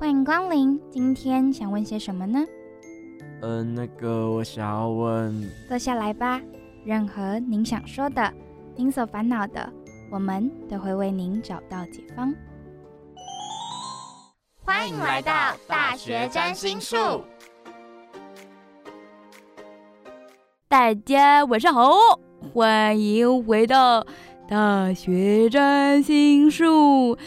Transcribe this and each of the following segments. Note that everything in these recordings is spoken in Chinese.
欢迎光临，今天想问些什么呢？我想要问。坐下来吧，任何您想说的，您所烦恼的，我们都会为您找到解方。欢迎来到大学占心术。大家晚上好，欢迎回到大学占心术。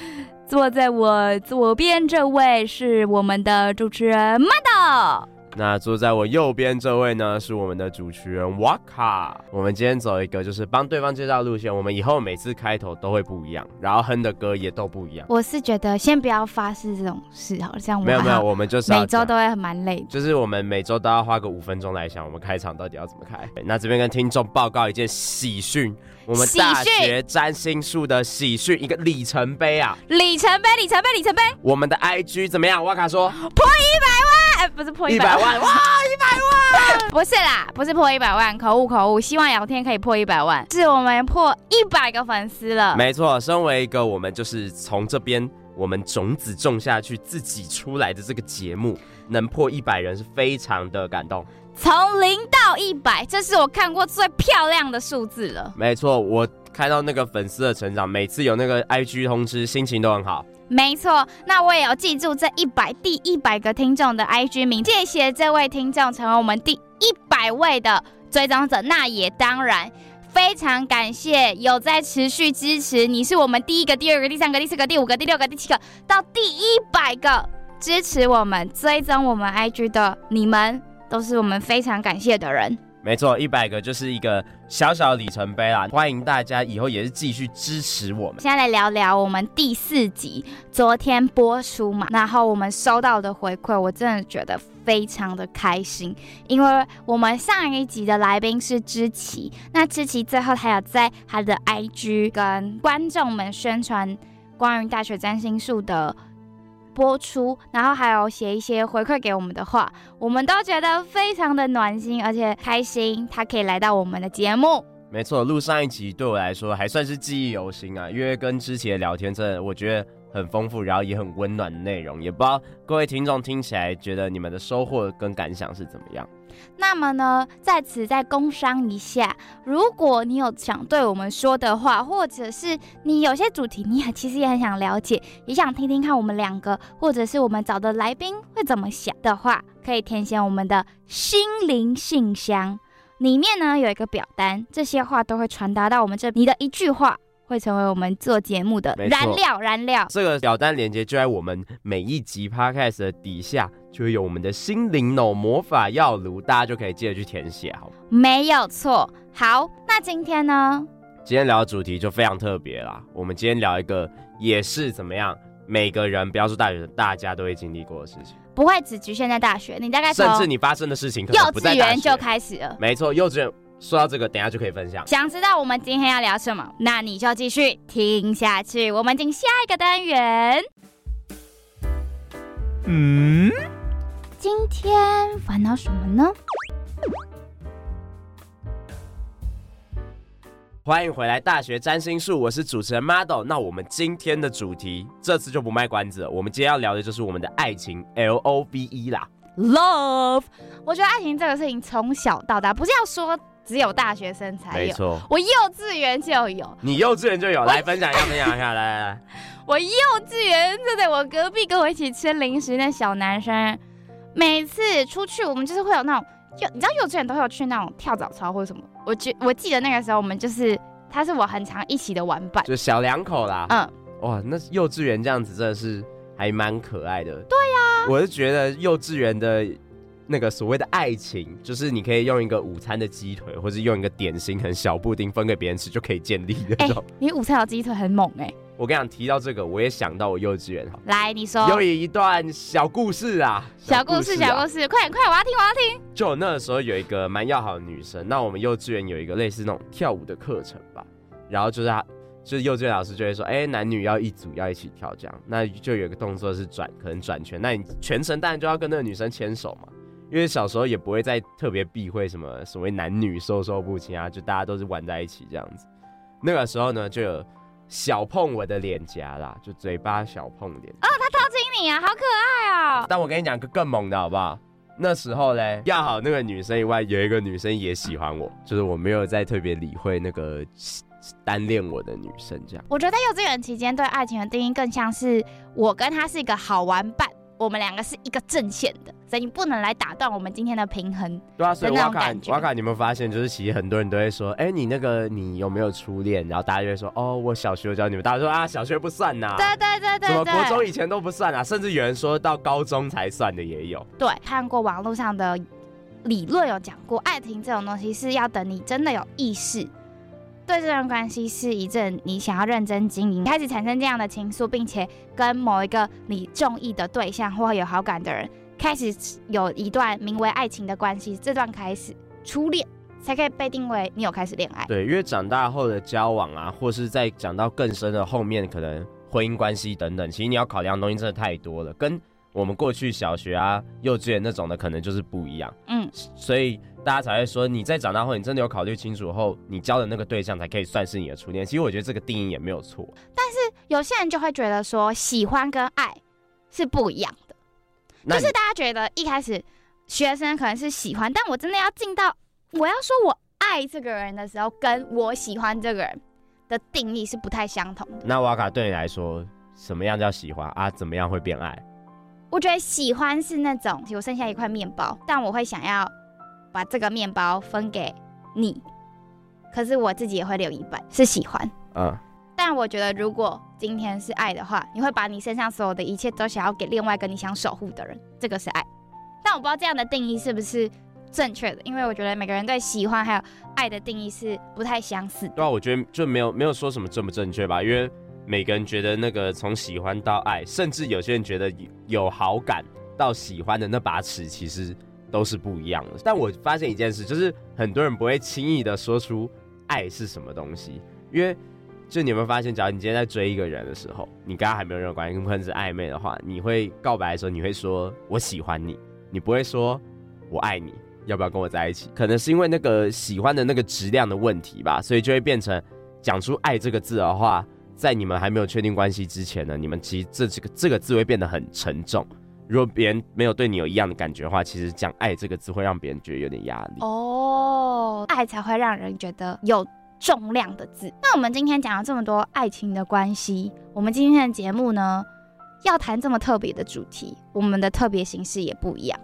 坐在我左边这位是我们的主持人 Model， 那坐在我右边这位呢是我们的主持人 Waka。 我们今天走一个就是帮对方介绍路线，我们以后每次开头都会不一样，然后哼的歌也都不一样。我是觉得先不要发誓这种事好了，像我没有，我们就是每周都会蛮累的，就是我们每周都要花个5分钟来想我们开场到底要怎么开。那这边跟听众报告一件喜讯，我们大学占心术的喜讯，一个里程碑啊！里程碑！我们的 IG 怎么样？瓦卡说破100万，不是破100万，哇，100万！不是啦，不是破100万，口误。希望有天可以破100万，是我们破100个粉丝了。没错，身为一个我们就是从这边我们种子种下去自己出来的这个节目，能破100人是非常的感动。从0到100，这是我看过最漂亮的数字了。没错，我看到那个粉丝的成长，每次有那个 IG 通知，心情都很好。没错，那我也有记住这第100个听众的 IG 名，谢谢这位听众成为我们第100位的追踪者。那也当然非常感谢有在持续支持，你是我们第1个、第2个、第3个、第4个、第5个、第6个、第7个到第100个支持我们、追踪我们 IG 的你们，都是我们非常感谢的人。没错，100个就是一个小小的里程碑啦，欢迎大家以后也是继续支持我们。现在来聊聊我们第4集，昨天播出嘛，然后我们收到的回馈，我真的觉得非常的开心，因为我们上一集的来宾是知琪，那知琪最后还有在他的 IG 跟观众们宣传关于大学占心术的播出，然后还有写一些回馈给我们的话，我们都觉得非常的暖心，而且开心他可以来到我们的节目。没错，录上一集对我来说还算是记忆犹新啊，因为跟之前的聊天真的我觉得很丰富，然后也很温暖的内容，也不知道各位听众听起来觉得你们的收获跟感想是怎么样。那么呢，在此再工商一下，如果你有想对我们说的话，或者是你有些主题你其实也很想了解，也想听听看我们2个或者是我们找的来宾会怎么想的话，可以填写我们的心灵信箱，里面呢有一个表单，这些话都会传达到我们这，你的一句话会成为我们做节目的燃料。这个表单连结就在我们每一集 podcast 的底下，就会有我们的心灵魔法药炉，大家就可以记得去填写，好吗？没有错。好，那今天呢？今天聊的主题就非常特别啦。我们今天聊一个也是怎么样，每个人不要说大学，大家都会经历过的事情，不会只局限在大学。你大概甚至你发生的事情，可能不在大学，幼稚园就开始了。没错，幼稚园。说到这个，等一下就可以分享。想知道我们今天要聊什么？那你就继续听下去。我们进下一个单元。今天烦恼什么呢？欢迎回来，大学占心术，我是主持人 Model。那我们今天的主题，这次就不卖关子了。我们今天要聊的就是我们的爱情 LOVE 啦。Love， 我觉得爱情这个事情从小到大，不是要说只有大学生才有，没错，我幼稚园就有。你幼稚园就有，来分享一下，来。我幼稚园就在我隔壁跟我一起吃零食那小男生，每次出去我们就是会有那种，你知道幼稚园都会有去那种跳蚤操或者什么，我记得那个时候我们就是他是我很常一起的玩伴，就小两口啦。哇，那幼稚园这样子真的是还蛮可爱的。对呀，我是觉得幼稚园的。那个所谓的爱情，就是你可以用一个午餐的鸡腿，或是用一个点心，很小布丁分给别人吃就可以建立的那种。你午餐有鸡腿很猛。我跟你讲，提到这个，我也想到我幼稚园。来，你说。有一段小故事，快，我要听。就我那时候有一个蛮要好的女生，那我们幼稚园有一个类似那种跳舞的课程吧，然后就是她。就是幼稚园老师就会说，男女要一组，要一起跳这样。那就有一个动作是可能转圈，那你全程当然就要跟那个女生牵手嘛。因为小时候也不会再特别避讳什么所谓男女授不亲啊，就大家都是玩在一起这样子。那个时候呢，就有小碰我的脸颊啦，就嘴巴小碰脸颊。哦，他偷亲电影啊，好可爱啊、哦！但我跟你讲个更猛的好不好？那时候嘞，要好那个女生以外，有一个女生也喜欢我，就是我没有再特别理会那个单恋我的女生这样。我觉得幼稚园期间对爱情的定义更像是我跟她是一个好玩伴，我们两个是一个阵线的，所以你不能来打断我们今天的平衡的那种感觉。对啊，所以Waka，你有没有发现，就是其实很多人都会说，哎、欸，你有没有初恋？然后大家就会说，哦，我小学教你们，大家说啊，小学不算呐、啊，对，什么国中以前都不算啊，甚至有人说到高中才算的也有。对，看过网络上的理论有讲过，爱情这种东西是要等你真的有意识。对这段关系是一阵你想要认真经营，开始产生这样的情愫，并且跟某一个你中意的对象或有好感的人开始有一段名为爱情的关系，这段开始初恋才可以被定为你有开始恋爱。对，因为长大后的交往啊，或是在讲到更深的后面可能婚姻关系等等，其实你要考量的东西真的太多了，跟我们过去小学啊幼稚园那种的可能就是不一样。嗯，所以大家才会说你在长大后你真的有考虑清楚后，你交的那个对象才可以算是你的初恋。其实我觉得这个定义也没有错，但是有些人就会觉得说喜欢跟爱是不一样的，就是大家觉得一开始学生可能是喜欢，但我真的要进到我要说我爱这个人的时候，跟我喜欢这个人的定义是不太相同的。那Waka对你来说什么样叫喜欢啊？怎么样会变爱？我觉得喜欢是那种我剩下一块面包，但我会想要把这个面包分给你，可是我自己也会留一半，是喜欢。嗯，但我觉得如果今天是爱的话，你会把你身上所有的一切都想要给另外一个你想守护的人，这个是爱。但我不知道这样的定义是不是正确的，因为我觉得每个人对喜欢还有爱的定义是不太相似的。对啊，我觉得就没有说什么正不正确吧，因为每个人觉得那个从喜欢到爱，甚至有些人觉得有好感到喜欢的那把尺其实都是不一样的。但我发现一件事，就是很多人不会轻易的说出爱是什么东西，因为就你有没有发现，假如你今天在追一个人的时候，你跟他还没有任何关系，可能是暧昧的话，你会告白的时候你会说我喜欢你，你不会说我爱你，要不要跟我在一起？可能是因为那个喜欢的那个质量的问题吧，所以就会变成讲出爱这个字的话，在你们还没有确定关系之前呢，你们其实这个字会变得很沉重。如果别人没有对你有一样的感觉的话，其实讲爱这个字会让别人觉得有点压力。哦，爱才会让人觉得有重量的字。那我们今天讲了这么多爱情的关系，我们今天的节目呢要谈这么特别的主题，我们的特别形式也不一样。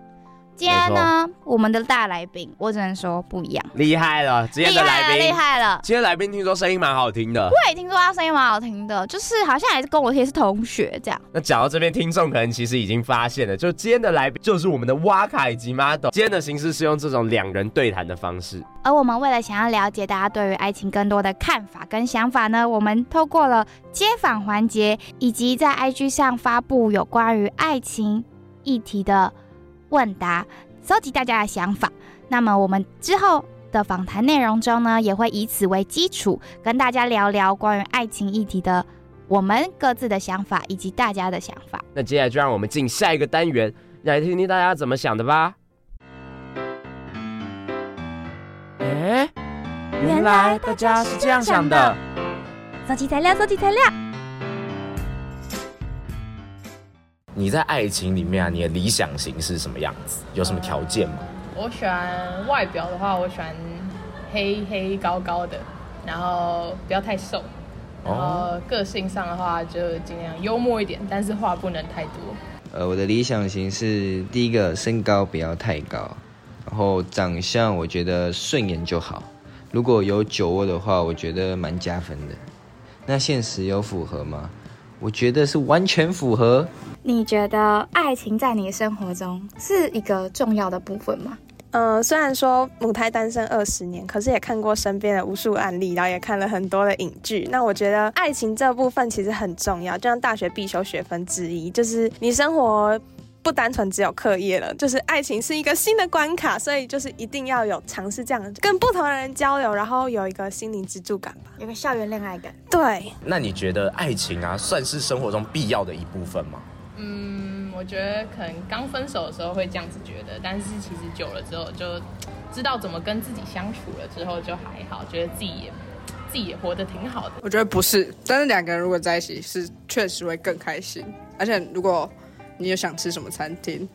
今天呢，我们的大来宾，我只能说不一样，厉害了！今天的来宾厉害了。今天来宾听说声音蛮好听的，我也听说他声音蛮好听的，就是好像还是跟我也是同学这样。那讲到这边，听众可能其实已经发现了，就今天的来宾就是我们的Waka以及Model。今天的形式是用这种两人对谈的方式，而我们为了想要了解大家对于爱情更多的看法跟想法呢，我们透过了街访环节，以及在 IG 上发布有关于爱情议题的问答，搜集大家的想法。那么我们之后的访谈内容中呢，也会以此为基础跟大家聊聊关于爱情议题的我们各自的想法以及大家的想法。那接下来就让我们进下一个单元，来听听大家怎么想的吧。诶，原来大家是这样想的。搜集材料。你在爱情里面啊，你的理想型是什么样子？有什么条件吗？我喜欢外表的话，我喜欢黑高高的，然后不要太瘦，然后个性上的话就尽量幽默一点，但是话不能太多。我的理想型是第一个身高不要太高，然后长相我觉得顺眼就好，如果有酒窝的话，我觉得蛮加分的。那现实有符合吗？我觉得是完全符合。你觉得爱情在你生活中是一个重要的部分吗？虽然说母胎单身20年，可是也看过身边的无数案例，然后也看了很多的影剧。那我觉得爱情这部分其实很重要，就像大学必修学分之一，就是你生活不单纯只有课业了，就是爱情是一个新的关卡，所以就是一定要有尝试这样跟不同的人交流，然后有一个心灵支柱感吧，有个校园恋爱感。对，那你觉得爱情啊，算是生活中必要的一部分吗？我觉得可能刚分手的时候会这样子觉得，但是其实久了之后就知道怎么跟自己相处了之后就还好，觉得自己也活得挺好的。我觉得不是，但是两个人如果在一起是确实会更开心，而且如果你有想吃什么餐厅，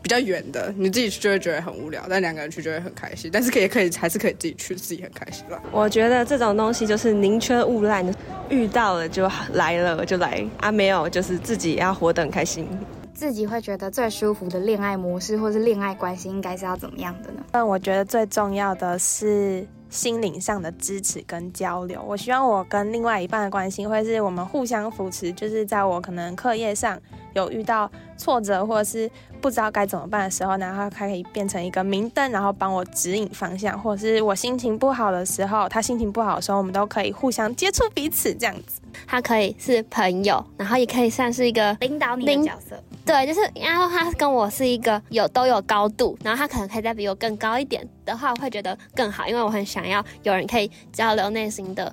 比较远的你自己去就会觉得很无聊，但两个人去就会很开心，但是还是可以自己去，自己很开心吧。我觉得这种东西就是宁缺毋滥，遇到了就来了就来啊，没有就是自己要活得很开心。自己会觉得最舒服的恋爱模式或是恋爱关系应该是要怎么样的呢？但我觉得最重要的是心灵上的支持跟交流。我希望我跟另外一半的关系会是我们互相扶持，就是在我可能课业上有遇到挫折或者是不知道该怎么办的时候，然后他可以变成一个明灯，然后帮我指引方向，或者是我心情不好的时候，他心情不好的时候，我们都可以互相接触彼此这样子。他可以是朋友，然后也可以算是一个领导你的角色。对，就是然后他跟我是一个都有高度，然后他可能可以再比我更高一点的话，我会觉得更好，因为我很想要有人可以交流内心的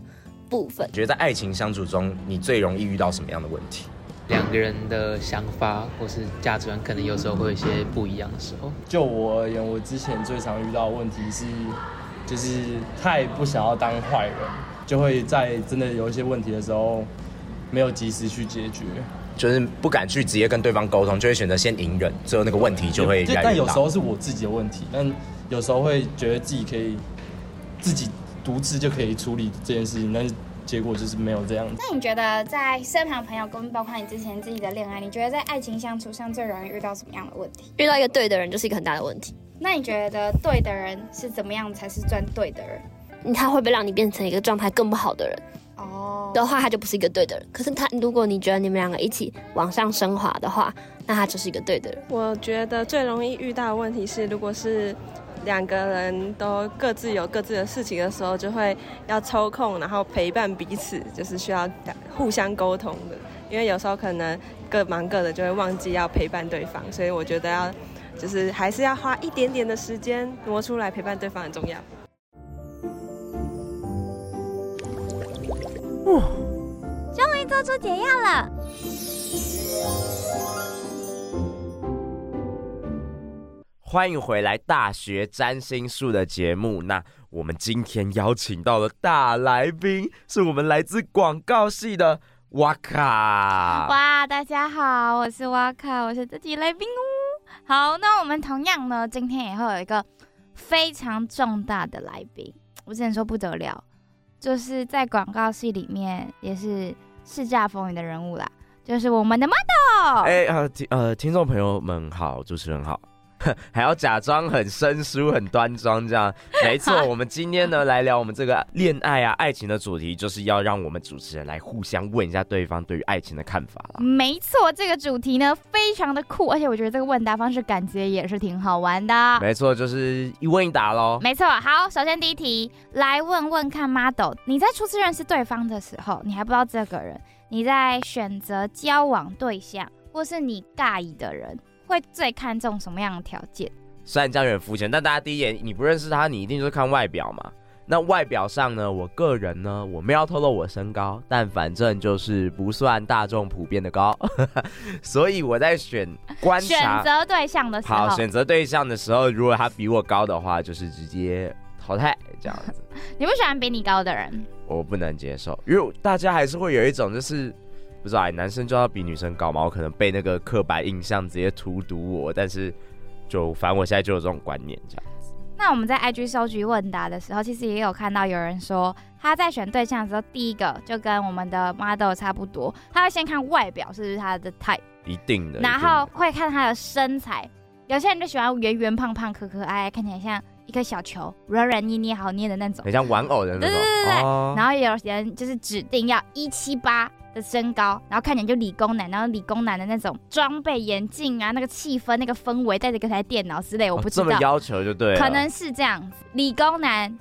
部分。觉得在爱情相处中，你最容易遇到什么样的问题？两个人的想法或是价值观可能有时候会有一些不一样的时候。就我而言，我之前最常遇到的问题是，就是太不想要当坏人，就会在真的有一些问题的时候，没有及时去解决。就是不敢去直接跟对方沟通，就会选择先隐忍，最后那个问题就会越来越大。但有时候是我自己的问题，但有时候会觉得自己可以自己独自就可以处理这件事情，但是结果就是没有这样子。那你觉得在身旁朋友跟包括你之前自己的恋爱，你觉得在爱情相处上最容易遇到什么样的问题？遇到一个对的人就是一个很大的问题。那你觉得对的人是怎么样才是算对的人？他会不会让你变成一个状态更不好的人？的话，他就不是一个对的人。可是如果你觉得你们两个一起往上升华的话，那他就是一个对的人。我觉得最容易遇到的问题是，如果是两个人都各自有各自的事情的时候，就会要抽空，然后陪伴彼此，就是需要互相沟通的。因为有时候可能各忙各的，就会忘记要陪伴对方，所以我觉得就是还是要花一点点的时间挪出来陪伴对方很重要。终于做出解药了。欢迎回来大学占心术的节目，那我们今天邀请到了大来宾，是我们来自广告系的 Waka。 哇，大家好，我是 Waka， 我是这集来宾哦。好，那我们同样呢，今天也会有一个非常重大的来宾，我只能说不得了，就是在广告系里面也是叱咤风云的人物啦，就是我们的 Model。听众朋友们好，主持人好，还要假装很生疏、很端庄这样。没错，我们今天呢来聊我们这个恋爱啊、爱情的主题，就是要让我们主持人来互相问一下对方对于爱情的看法啦。没错，这个主题呢非常的酷，而且我觉得这个问答方式感觉也是挺好玩的。没错，就是一问一答咯。没错，好，首先第一题，来问问看 Model， 你在初次认识对方的时候，你还不知道这个人，你在选择交往对象或是你尬意的人，会最看重什么样的条件？虽然这样有点肤浅，但大家第一眼你不认识他，你一定就是看外表嘛。那外表上呢，我个人呢，我没有透露我身高，但反正就是不算大众普遍的高，所以我在选择对象的时候，如果他比我高的话，就是直接淘汰这样子。你不喜欢比你高的人？我不能接受，因为大家还是会有一种就是。不知道男生就要比女生高嘛？我可能被那个刻板印象直接荼毒我，但是就反正我现在就有这种观念这样子。那我们在 IG 搜集问答的时候，其实也有看到有人说他在选对象的时候，第一个就跟我们的 Model 差不多，他会先看外表是不是他的 type， 一定的，然后会看他的身材。有些人就喜欢圆圆胖胖、可可爱爱，看起来像一颗小球，软软捏捏、好捏的那种，很像玩偶的那种。对、哦。然后有人就是指定要178。的身高，然后看起来就理工男，然后理工男的那种装备、眼镜啊，那个气氛、那个氛围，带着一台电脑之类，我不知道、哦、这么要求就对了，可能是这样子。理工男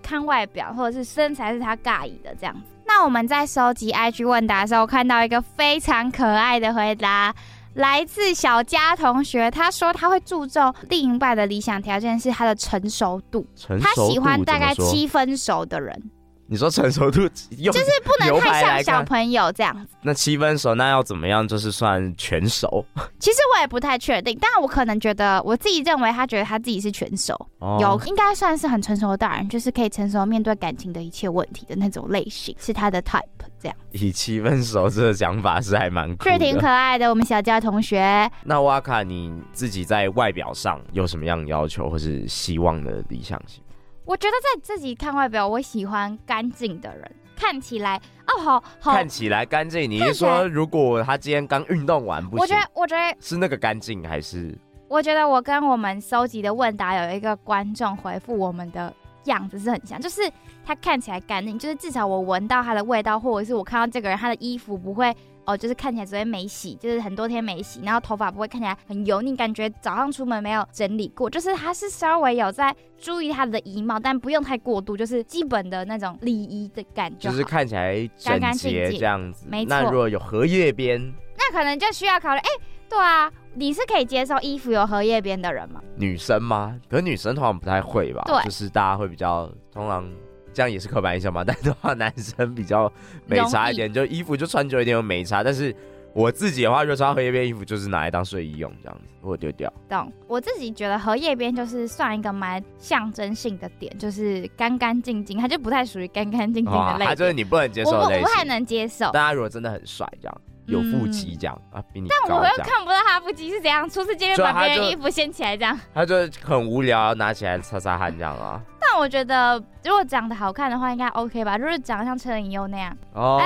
看外表或者是身材是他尬意的这样子。那我们在收集 IG 问答的时候，我看到一个非常可爱的回答，来自小佳同学，他说他会注重另一半的理想条件是他的成熟度，他喜欢大概7分熟的人。你说成熟度用就是不能太像小朋友这样子。那7分熟，那要怎么样就是算全熟？其实我也不太确定，但我可能觉得我自己认为他觉得他自己是全熟，哦、有应该算是很成熟的大人，就是可以成熟面对感情的一切问题的那种类型，是他的 type 这样。以7分熟这个讲法是还蛮酷的，是挺可爱的。我们小佳同学，那瓦卡你自己在外表上有什么样的要求或是希望的理想型？我觉得在自己看外表，我喜欢干净的人，看起来哦，好看起来干净。你是说，如果他今天刚运动完不行？我觉得是那个干净还是？我觉得我跟我们收集的问答有一个观众回复我们的样子是很像，就是他看起来干净，就是至少我闻到他的味道，或者是我看到这个人他的衣服不会。哦，就是看起来昨天没洗，就是很多天没洗，然后头发不会看起来很油腻，感觉早上出门没有整理过，就是他是稍微有在注意他的仪貌，但不用太过度，就是基本的那种礼仪的感觉，就是看起来整洁这样子。没错。那如果有荷叶边，那可能就需要考虑。对啊，你是可以接受衣服有荷叶边的人吗？女生吗？可是女生通常不太会吧？对，就是大家会比较通常。这样也是刻板印象嘛，但的话男生比较美差一点，就衣服就穿久一点有美差，但是我自己的话就穿荷叶边衣服就是拿来当睡衣用这样子，我丢掉。懂，我自己觉得荷叶边就是算一个蛮象征性的点，就是干干净净，它就不太属于干干净净的类型，它就是你不能接受的类型，我不太能接受。但他如果真的很帅这样。有腹肌这样、比你高。但我又看不到他腹肌是怎样，初次见面把别人衣服掀起来这样，他就很无聊，拿起来擦擦汗这样啊。但我觉得如果长得好看的话，应该 OK 吧？就是长得像车银优那样。哦，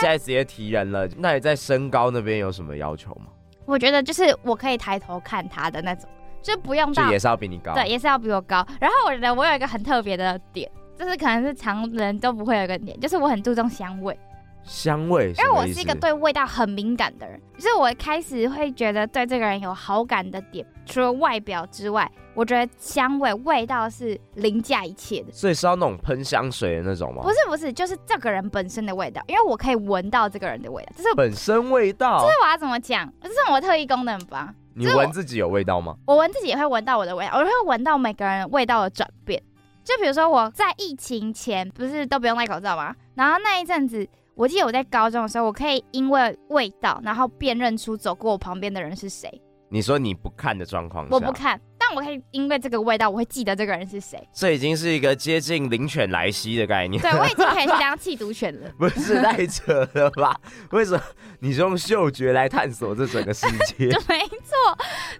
现在直接提人了。那你在身高那边有什么要求吗？我觉得就是我可以抬头看他的那种，就不用到。就也是要比你高。对，也是要比我高。然后我觉得我有一个很特别的点，就是可能是常人都不会有一个点，就是我很注重香味。香味，因为我是一个对味道很敏感的人，就是我开始会觉得对这个人有好感的点，除了外表之外，我觉得香味、味道是凌驾一切的。所以是要那种喷香水的那种吗？不是，就是这个人本身的味道，因为我可以闻到这个人的味道，就是本身味道。这是我要怎么讲？这是我特异功能吧？你闻自己有味道吗？我闻自己也会闻到我的味道，我会闻到每个人味道的转变。就比如说我在疫情前不是都不用戴口罩吗？然后那一阵子。我记得我在高中的时候，我可以因为味道，然后辨认出走过我旁边的人是谁。你说你不看的状况下，我不看，但我可以因为这个味道，我会记得这个人是谁。这已经是一个接近灵犬莱西的概念。对，我已经可以去当缉毒犬了。不是太扯了吧？为什么你是用嗅觉来探索这整个世界？没错，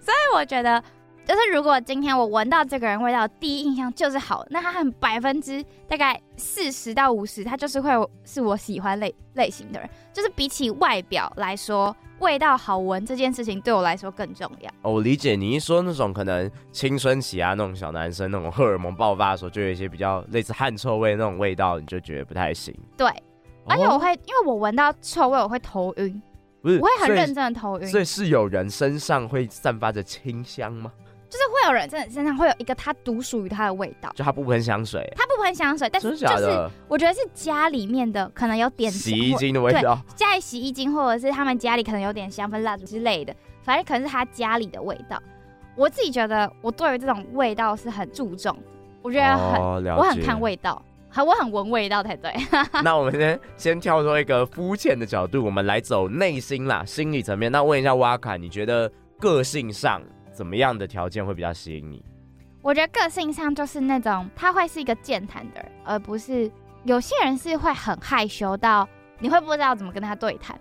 所以我觉得。就是如果今天我闻到这个人味道，第一印象就是好，那他很40%到50%，他就是会是我喜欢 类型的人。就是比起外表来说，味道好闻这件事情对我来说更重要。哦，我理解你一说那种可能青春期啊，那种小男生那种荷尔蒙爆发的时候，就有一些比较类似汗臭味那种味道，你就觉得不太行。对，而且我会、因为我闻到臭味，我会头晕，我会很认真的头晕。所以是有人身上会散发着清香吗？就是会有人真的身上会有一个他独属于他的味道，就他不喷香水，但是就是我觉得是家里面的可能有点洗衣精的味道，对，家里洗衣精或者是他们家里可能有点香氛蜡烛之类的，反正可能是他家里的味道。我自己觉得我对于这种味道是很注重，我觉得我很看味道。好，我很闻味道才对。那我们先跳出一个肤浅的角度，我们来走内心啦，心理层面。那问一下Waka，你觉得个性上怎么样的条件会比较吸引你？我觉得个性上就是那种他会是一个健谈的人，而不是有些人是会很害羞到你会不知道怎么跟他对谈，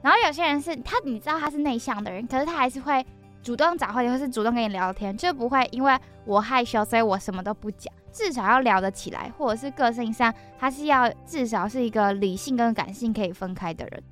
然后有些人是他你知道他是内向的人，可是他还是会主动找话题，或是主动跟你聊天，就不会因为我害羞所以我什么都不讲，至少要聊得起来，或者是个性上他是要至少是一个理性跟感性可以分开的人。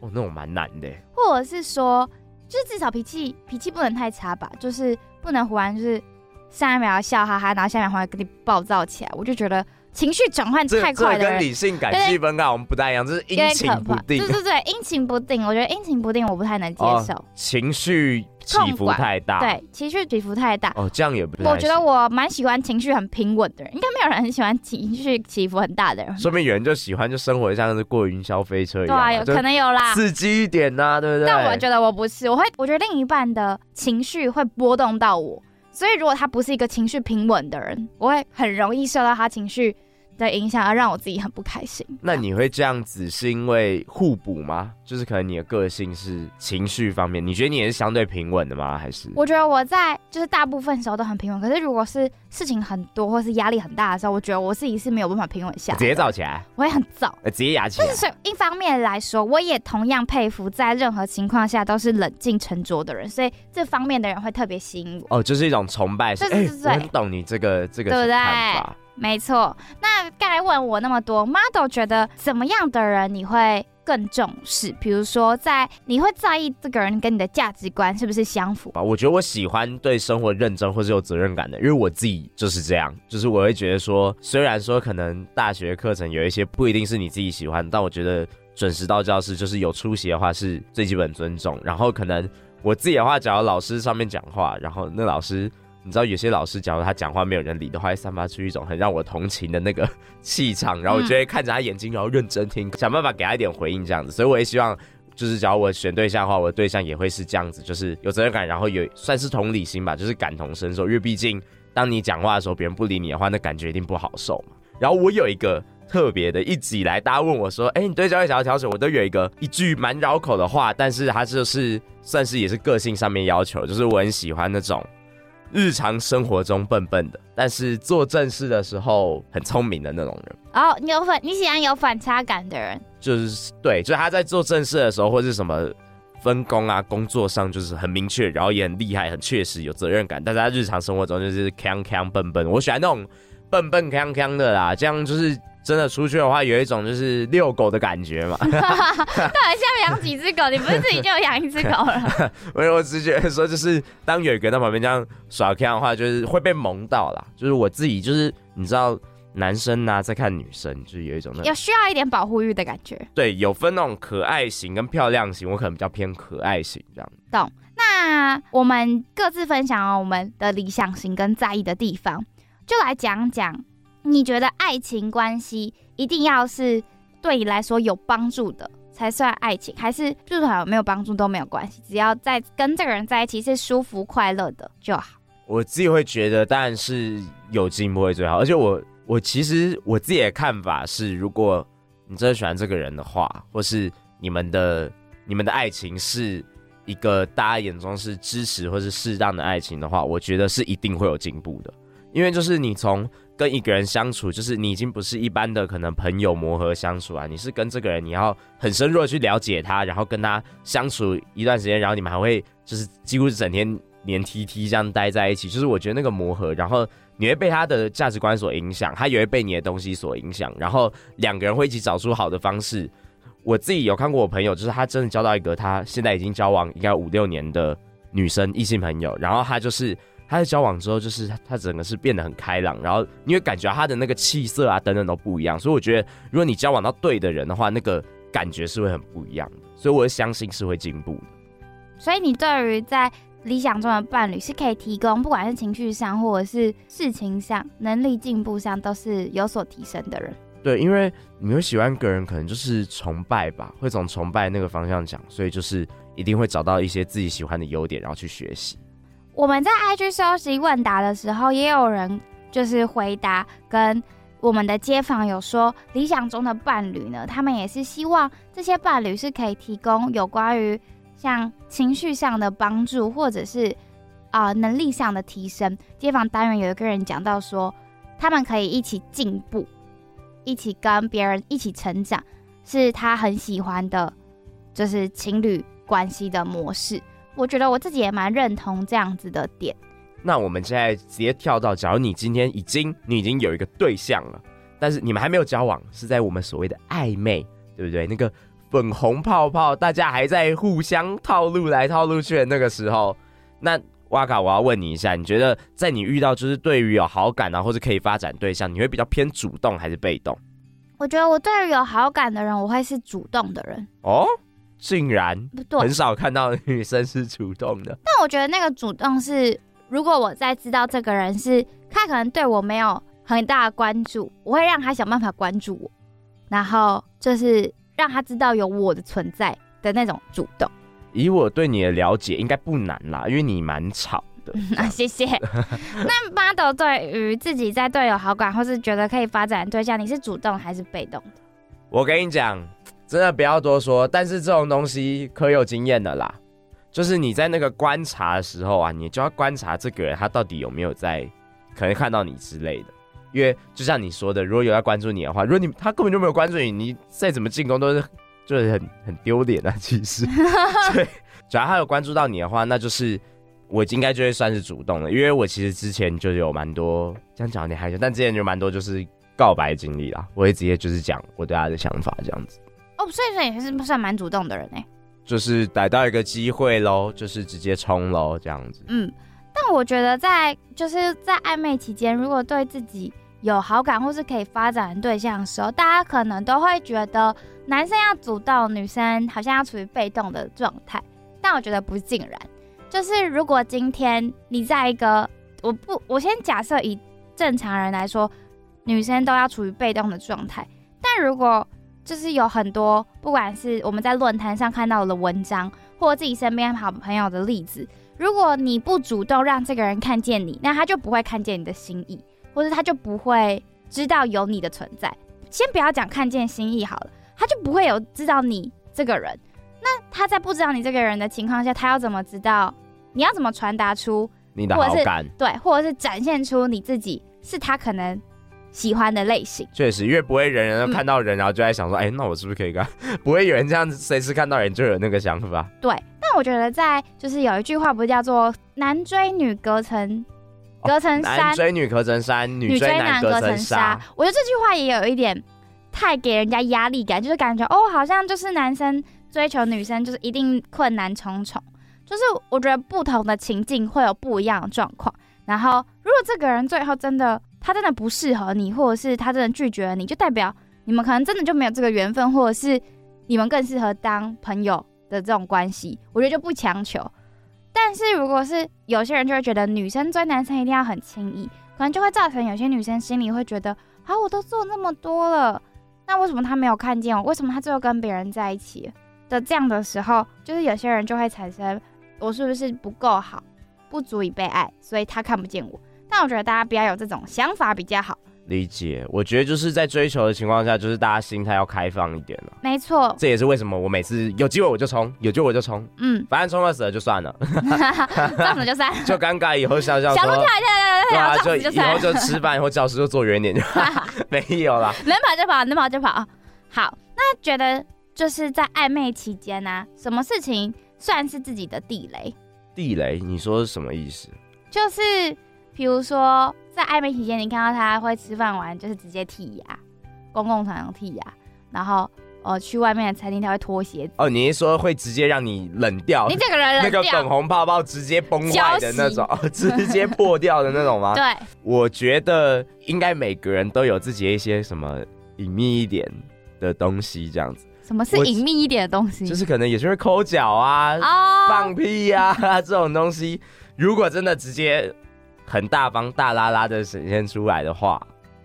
哦，那种蛮难的。或者是说就是至少脾气不能太差吧，就是不能忽然就是上一秒笑哈哈，然后下一秒忽然跟你暴躁起来，我就觉得情绪转换太快的人，这跟理性感性分开我们不太一样，这是阴晴不定。对，阴晴不定，我觉得阴晴不定我不太能接受，情绪起伏太大。对，情绪起伏太大。哦，这样也不太行。我觉得我蛮喜欢情绪很平稳的人，应该没有人很喜欢情绪起伏很大的人。说明有人就喜欢就生活像是过云霄飞车一样。对啊，有可能有啦，刺激一点啊，对不对？但我觉得我不是，我觉得另一半的情绪会波动到我，所以如果他不是一个情绪平稳的人，我会很容易受到他情绪的影响，而让我自己很不开心。那你会这样子是因为互补吗？就是可能你的个性是情绪方面，你觉得你也是相对平稳的吗？还是我觉得我在就是大部分时候都很平稳，可是如果是事情很多或是压力很大的时候，我觉得我自己是没有办法平稳下来，直接躁起来，我也很躁，直接压起来。但是一方面来说，我也同样佩服在任何情况下都是冷静沉着的人，所以这方面的人会特别吸引我。哦，就是一种崇拜，是我很懂你这个看法。没错，那刚才问我那么多 ，Model 觉得怎么样的人你会更重视？比如说，你会在意这个人跟你的价值观是不是相符？我觉得我喜欢对生活认真或是有责任感的，因为我自己就是这样，就是我会觉得说，虽然说可能大学课程有一些不一定是你自己喜欢，但我觉得准时到教室就是有出席的话是最基本尊重。然后可能我自己的话，假如老师上面讲话，然后那老师。你知道有些老师假如他讲话没有人理的话，会散发出一种很让我同情的那个气场，然后我就会看着他眼睛，然后认真听，想办法给他一点回应这样子。所以我也希望就是假如我选对象的话，我的对象也会是这样子，就是有责任感，然后有算是同理心吧，就是感同身受，因为毕竟当你讲话的时候别人不理你的话，那感觉一定不好受嘛。然后我有一个特别的，一直以来大家问我说你对教育想要调整，我都有一句蛮绕口的话，但是它就是算是也是个性上面要求，就是我很喜欢那种日常生活中笨笨的，但是做正事的时候很聪明的那种人。哦，你喜欢有反差感的人，就是对，就是他在做正事的时候或是什么分工啊，工作上就是很明确，然后也很厉害，很确实有责任感，但是他日常生活中就是锵锵笨笨。我喜欢那种笨笨锵锵的啦，这样就是真的出去的话有一种就是遛狗的感觉嘛。到底下面养几只狗？你不是自己就养一只狗了？我只觉得说就是当有一个在旁边这样耍锵的话，就是会被萌到啦。就是我自己就是你知道男生啊在看女生，就是有一种有需要一点保护欲的感觉。对，有分那种可爱型跟漂亮型，我可能比较偏可爱型这样。懂。那我们各自分享我们的理想型跟在意的地方，就来讲讲你觉得爱情关系一定要是对你来说有帮助的才算爱情，还是就是有没有帮助都没有关系，只要在跟这个人在一起是舒服快乐的就好。我自己会觉得当然是有进步会最好，而且我其实我自己的看法是，如果你真的喜欢这个人的话，或是你们的爱情是一个大家眼中是支持或是适当的爱情的话，我觉得是一定会有进步的。因为就是你从跟一个人相处，就是你已经不是一般的可能朋友磨合相处啊，你是跟这个人你要很深入的去了解他，然后跟他相处一段时间，然后你们还会就是几乎是整天黏 TT 这样待在一起，就是我觉得那个磨合，然后你会被他的价值观所影响，他也会被你的东西所影响，然后两个人会一起找出好的方式。我自己有看过我朋友，就是他真的交到一个他现在已经交往应该5-6年的女生异性朋友，然后他在交往之后，就是他整个是变得很开朗，然后你会感觉他的那个气色啊等等都不一样，所以我觉得如果你交往到对的人的话，那个感觉是会很不一样的，所以我相信是会进步的。所以你对于在理想中的伴侣是可以提供不管是情绪上或者是事情上能力进步上都是有所提升的人。对，因为你会喜欢个人可能就是崇拜吧，会从崇拜那个方向讲，所以就是一定会找到一些自己喜欢的优点然后去学习。我们在 IG 收集问答的时候，也有人就是回答跟我们的街坊有说，理想中的伴侣呢，他们也是希望这些伴侣是可以提供有关于像情绪上的帮助，或者是能力上的提升。街坊单元有一个人讲到说，他们可以一起进步，一起跟别人一起成长，是他很喜欢的，就是情侣关系的模式。我觉得我自己也蛮认同这样子的点。那我们现在直接跳到，假如你今天你已经有一个对象了，但是你们还没有交往，是在我们所谓的暧昧，对不对？那个粉红泡泡，大家还在互相套路来套路去的那个时候，那Waka，我要问你一下，你觉得在你遇到就是对于有好感啊，或者可以发展对象，你会比较偏主动还是被动？我觉得我对于有好感的人，我会是主动的人。哦。竟然很少看到女生是主动的，但我觉得那个主动是，如果我在知道这个人是他可能对我没有很大的关注，我会让他想办法关注我，然后就是让他知道有我的存在的那种主动。以我对你的了解，应该不难啦，因为你蛮吵，那谢谢。那 Model 对于自己在队友好感或是觉得可以发展的对象，你是主动还是被动的？我跟你讲，真的不要多说，但是这种东西可有经验的啦，就是你在那个观察的时候啊，你就要观察这个人他到底有没有在可能看到你之类的。因为就像你说的，如果有在关注你的话，如果他根本就没有关注你，你再怎么进攻都是就是很丢脸啊，其实。对，只要他有关注到你的话，那就是我应该就会算是主动了，因为我其实之前就有蛮多这样讲，你还行，但之前就蛮多就是告白经历啦，我会直接就是讲我对他的想法这样子。哦，所以也是算蛮主动的人欸，就是逮到一个机会咯，就是直接冲咯这样子。嗯，但我觉得在暧昧期间，如果对自己有好感或是可以发展的对象的时候，大家可能都会觉得男生要主动，女生好像要处于被动的状态，但我觉得不尽然。就是如果今天你在一个我先假设以正常人来说，女生都要处于被动的状态，但如果就是有很多不管是我们在论坛上看到的文章，或自己身边好朋友的例子，如果你不主动让这个人看见你，那他就不会看见你的心意，或者他就不会知道有你的存在。先不要讲看见心意好了，他就不会有知道你这个人。那他在不知道你这个人的情况下，他要怎么知道？你要怎么传达出你的好感？对，或者是展现出你自己是他可能喜欢的类型。确实，因为不会人人都看到人，然后就在想说，哎，那我是不是可以干？不会有人这样，随时看到人就有那个想法。对，但我觉得就是有一句话不是叫做“男追女隔层山”，男追女隔层山，女追男隔层纱。我觉得这句话也有一点太给人家压力感，就是感觉哦，好像就是男生追求女生就是一定困难重重。就是我觉得不同的情境会有不一样的状况，然后如果这个人最后他真的不适合你，或者是他真的拒绝了你，就代表你们可能真的就没有这个缘分，或者是你们更适合当朋友的这种关系，我觉得就不强求。但是如果是有些人就会觉得女生追男生一定要很轻易，可能就会造成有些女生心里会觉得啊，我都做那么多了，那为什么他没有看见我？为什么他最后跟别人在一起的？这样的时候，就是有些人就会产生我是不是不够好，不足以被爱，所以他看不见我。但我觉得大家不要有这种想法比较好。理解，我觉得就是在追求的情况下，就是大家心态要开放一点了。没错，这也是为什么我每次有机会我就冲，嗯，反正冲到死了就算了，撞死就算了，就尴尬。以后想小路跳一下，对啊，就以后就吃饭，以后教室就坐远点就，没有啦，能跑就跑，能跑就跑。好，那觉得就是在暧昧期间啊，什么事情算是自己的地雷？地雷，你说是什么意思？就是比如说，在暧昧期间，你看到他会吃饭完就是直接剔牙，公共场合剔牙，然后去外面的餐厅他会脱鞋子。哦，你是说会直接让你冷掉？你这个人冷掉，那个粉红泡泡直接崩坏的那种，直接破掉的那种吗？对，我觉得应该每个人都有自己一些什么隐秘一点的东西，这样子。什么是隐秘一点的东西？就是可能也是会抠脚啊、放屁啊这种东西。如果真的直接很大方大拉拉的显现出来的话，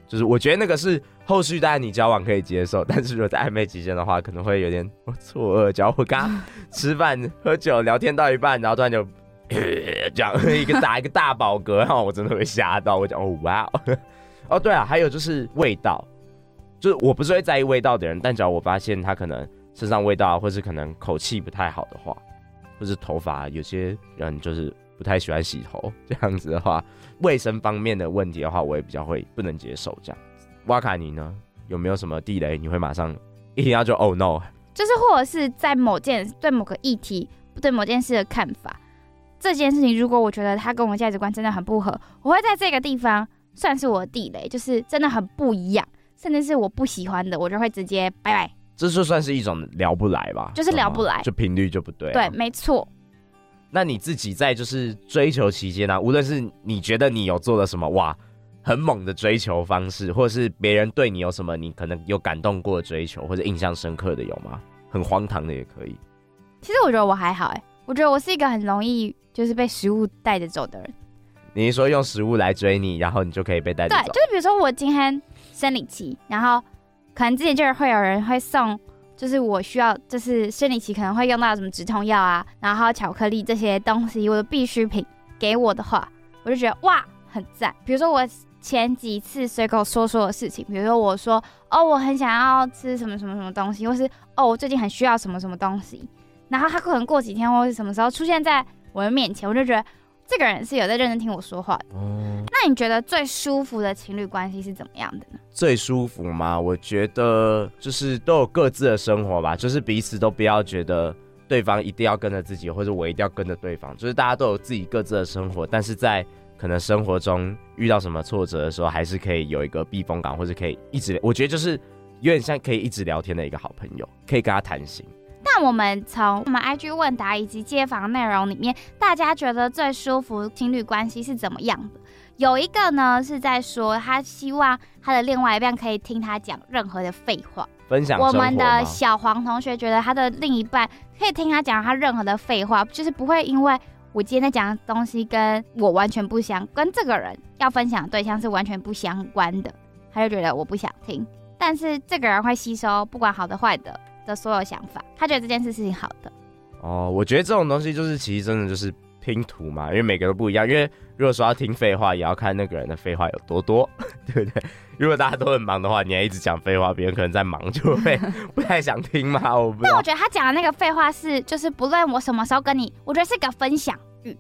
就是我觉得那个是后续当然你交往可以接受，但是如果在暧昧期间的话，可能会有点错愕。假如我刚吃饭喝酒聊天到一半，然后突然就这样打一个大饱嗝，然后我真的会吓到。我讲哦哇哦，对啊，还有就是味道，就是我不是会在意味道的人，但只要我发现他可能身上味道，或是可能口气不太好的话，或是头发，有些人就是不太喜欢洗头，这样子的话，卫生方面的问题的话，我也比较会不能接受这样子。Waka你呢？有没有什么地雷你会马上一听到就 Oh no？ 就是或者是在对某个议题、对某件事的看法，这件事情如果我觉得它跟我价值观真的很不合，我会在这个地方算是我的地雷，就是真的很不一样，甚至是我不喜欢的，我就会直接拜拜。这就算是一种聊不来吧，就是聊不来，就频率就不对啊。对，没错。那你自己在就是追求期间啊，无论是你觉得你有做了什么哇很猛的追求方式，或者是别人对你有什么你可能有感动过的追求，或者印象深刻的有吗？很荒唐的也可以。其实我觉得我还好欸，我觉得我是一个很容易就是被食物带着走的人。你是说用食物来追你，然后你就可以被带着走？对，就是比如说我今天生理期，然后可能之前就会有人会送，就是我需要，就是生理期可能会用到什么止痛药啊，然后巧克力这些东西，我的必需品，给我的话，我就觉得哇很赞。比如说我前几次随口说说的事情，比如说我说哦我很想要吃什么什么什么东西，或是哦我最近很需要什么什么东西，然后他可能过几天或是什么时候出现在我的面前，我就觉得这个人是有在认真听我说话的。那你觉得最舒服的情侣关系是怎么样的呢？最舒服吗？我觉得就是都有各自的生活吧，就是彼此都不要觉得对方一定要跟着自己，或者我一定要跟着对方，就是大家都有自己各自的生活，但是在可能生活中遇到什么挫折的时候，还是可以有一个避风港，或者可以一直，我觉得就是有点像可以一直聊天的一个好朋友，可以跟他谈心。那我们从我们 IG 问答以及街访内容里面，大家觉得最舒服情侣关系是怎么样的？有一个呢是在说他希望他的另外一半可以听他讲任何的废话。分享生活吗？我们的小黄同学觉得他的另一半可以听他讲他任何的废话，就是不会因为我今天在讲的东西跟我完全不相，跟这个人要分享的对象是完全不相关的，他就觉得我不想听。但是这个人会吸收不管好的坏的所有想法，他觉得这件事情好的。哦，我觉得这种东西就是其实真的就是拼图嘛，因为每个都不一样。因为如果说要听废话，也要看那个人的废话有多多，对不对？如果大家都很忙的话，你还一直讲废话，别人可能在忙就会不太想听嘛。我不知道。但我觉得他讲的那个废话是，就是不论我什么时候跟你，我觉得是个分享欲。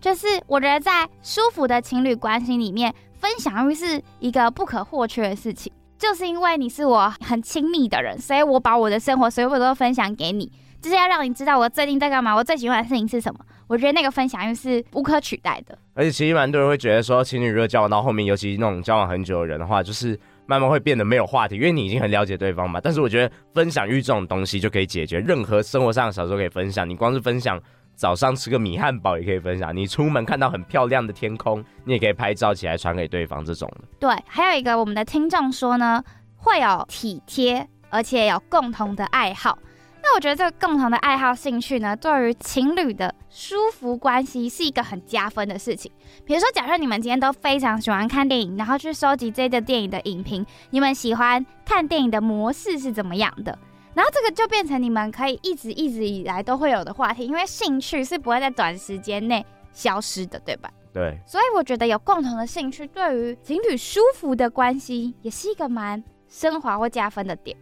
就是我觉得在舒服的情侣关系里面，分享欲是一个不可或缺的事情。就是因为你是我很亲密的人，所以我把我的生活所有我都分享给你，就是要让你知道我最近在干嘛，我最喜欢的事情是什么。我觉得那个分享欲是无可取代的。而且其实蛮多人会觉得说，情侣如果交往到后面，尤其那种交往很久的人的话，就是慢慢会变得没有话题，因为你已经很了解对方嘛。但是我觉得分享欲这种东西就可以解决任何生活上的小事都可以分享。你光是分享早上吃个米汉堡也可以分享，你出门看到很漂亮的天空，你也可以拍照起来传给对方这种的。对，还有一个我们的听众说呢，会有体贴，而且有共同的爱好。那我觉得这个共同的爱好兴趣呢，对于情侣的舒服关系是一个很加分的事情。比如说，假设你们今天都非常喜欢看电影，然后去收集这个电影的影评，你们喜欢看电影的模式是怎么样的？然后这个就变成你们可以一直以来都会有的话题，因为兴趣是不会在短时间内消失的，对吧？对。所以我觉得有共同的兴趣，对于情侣舒服的关系，也是一个蛮升华或加分的点。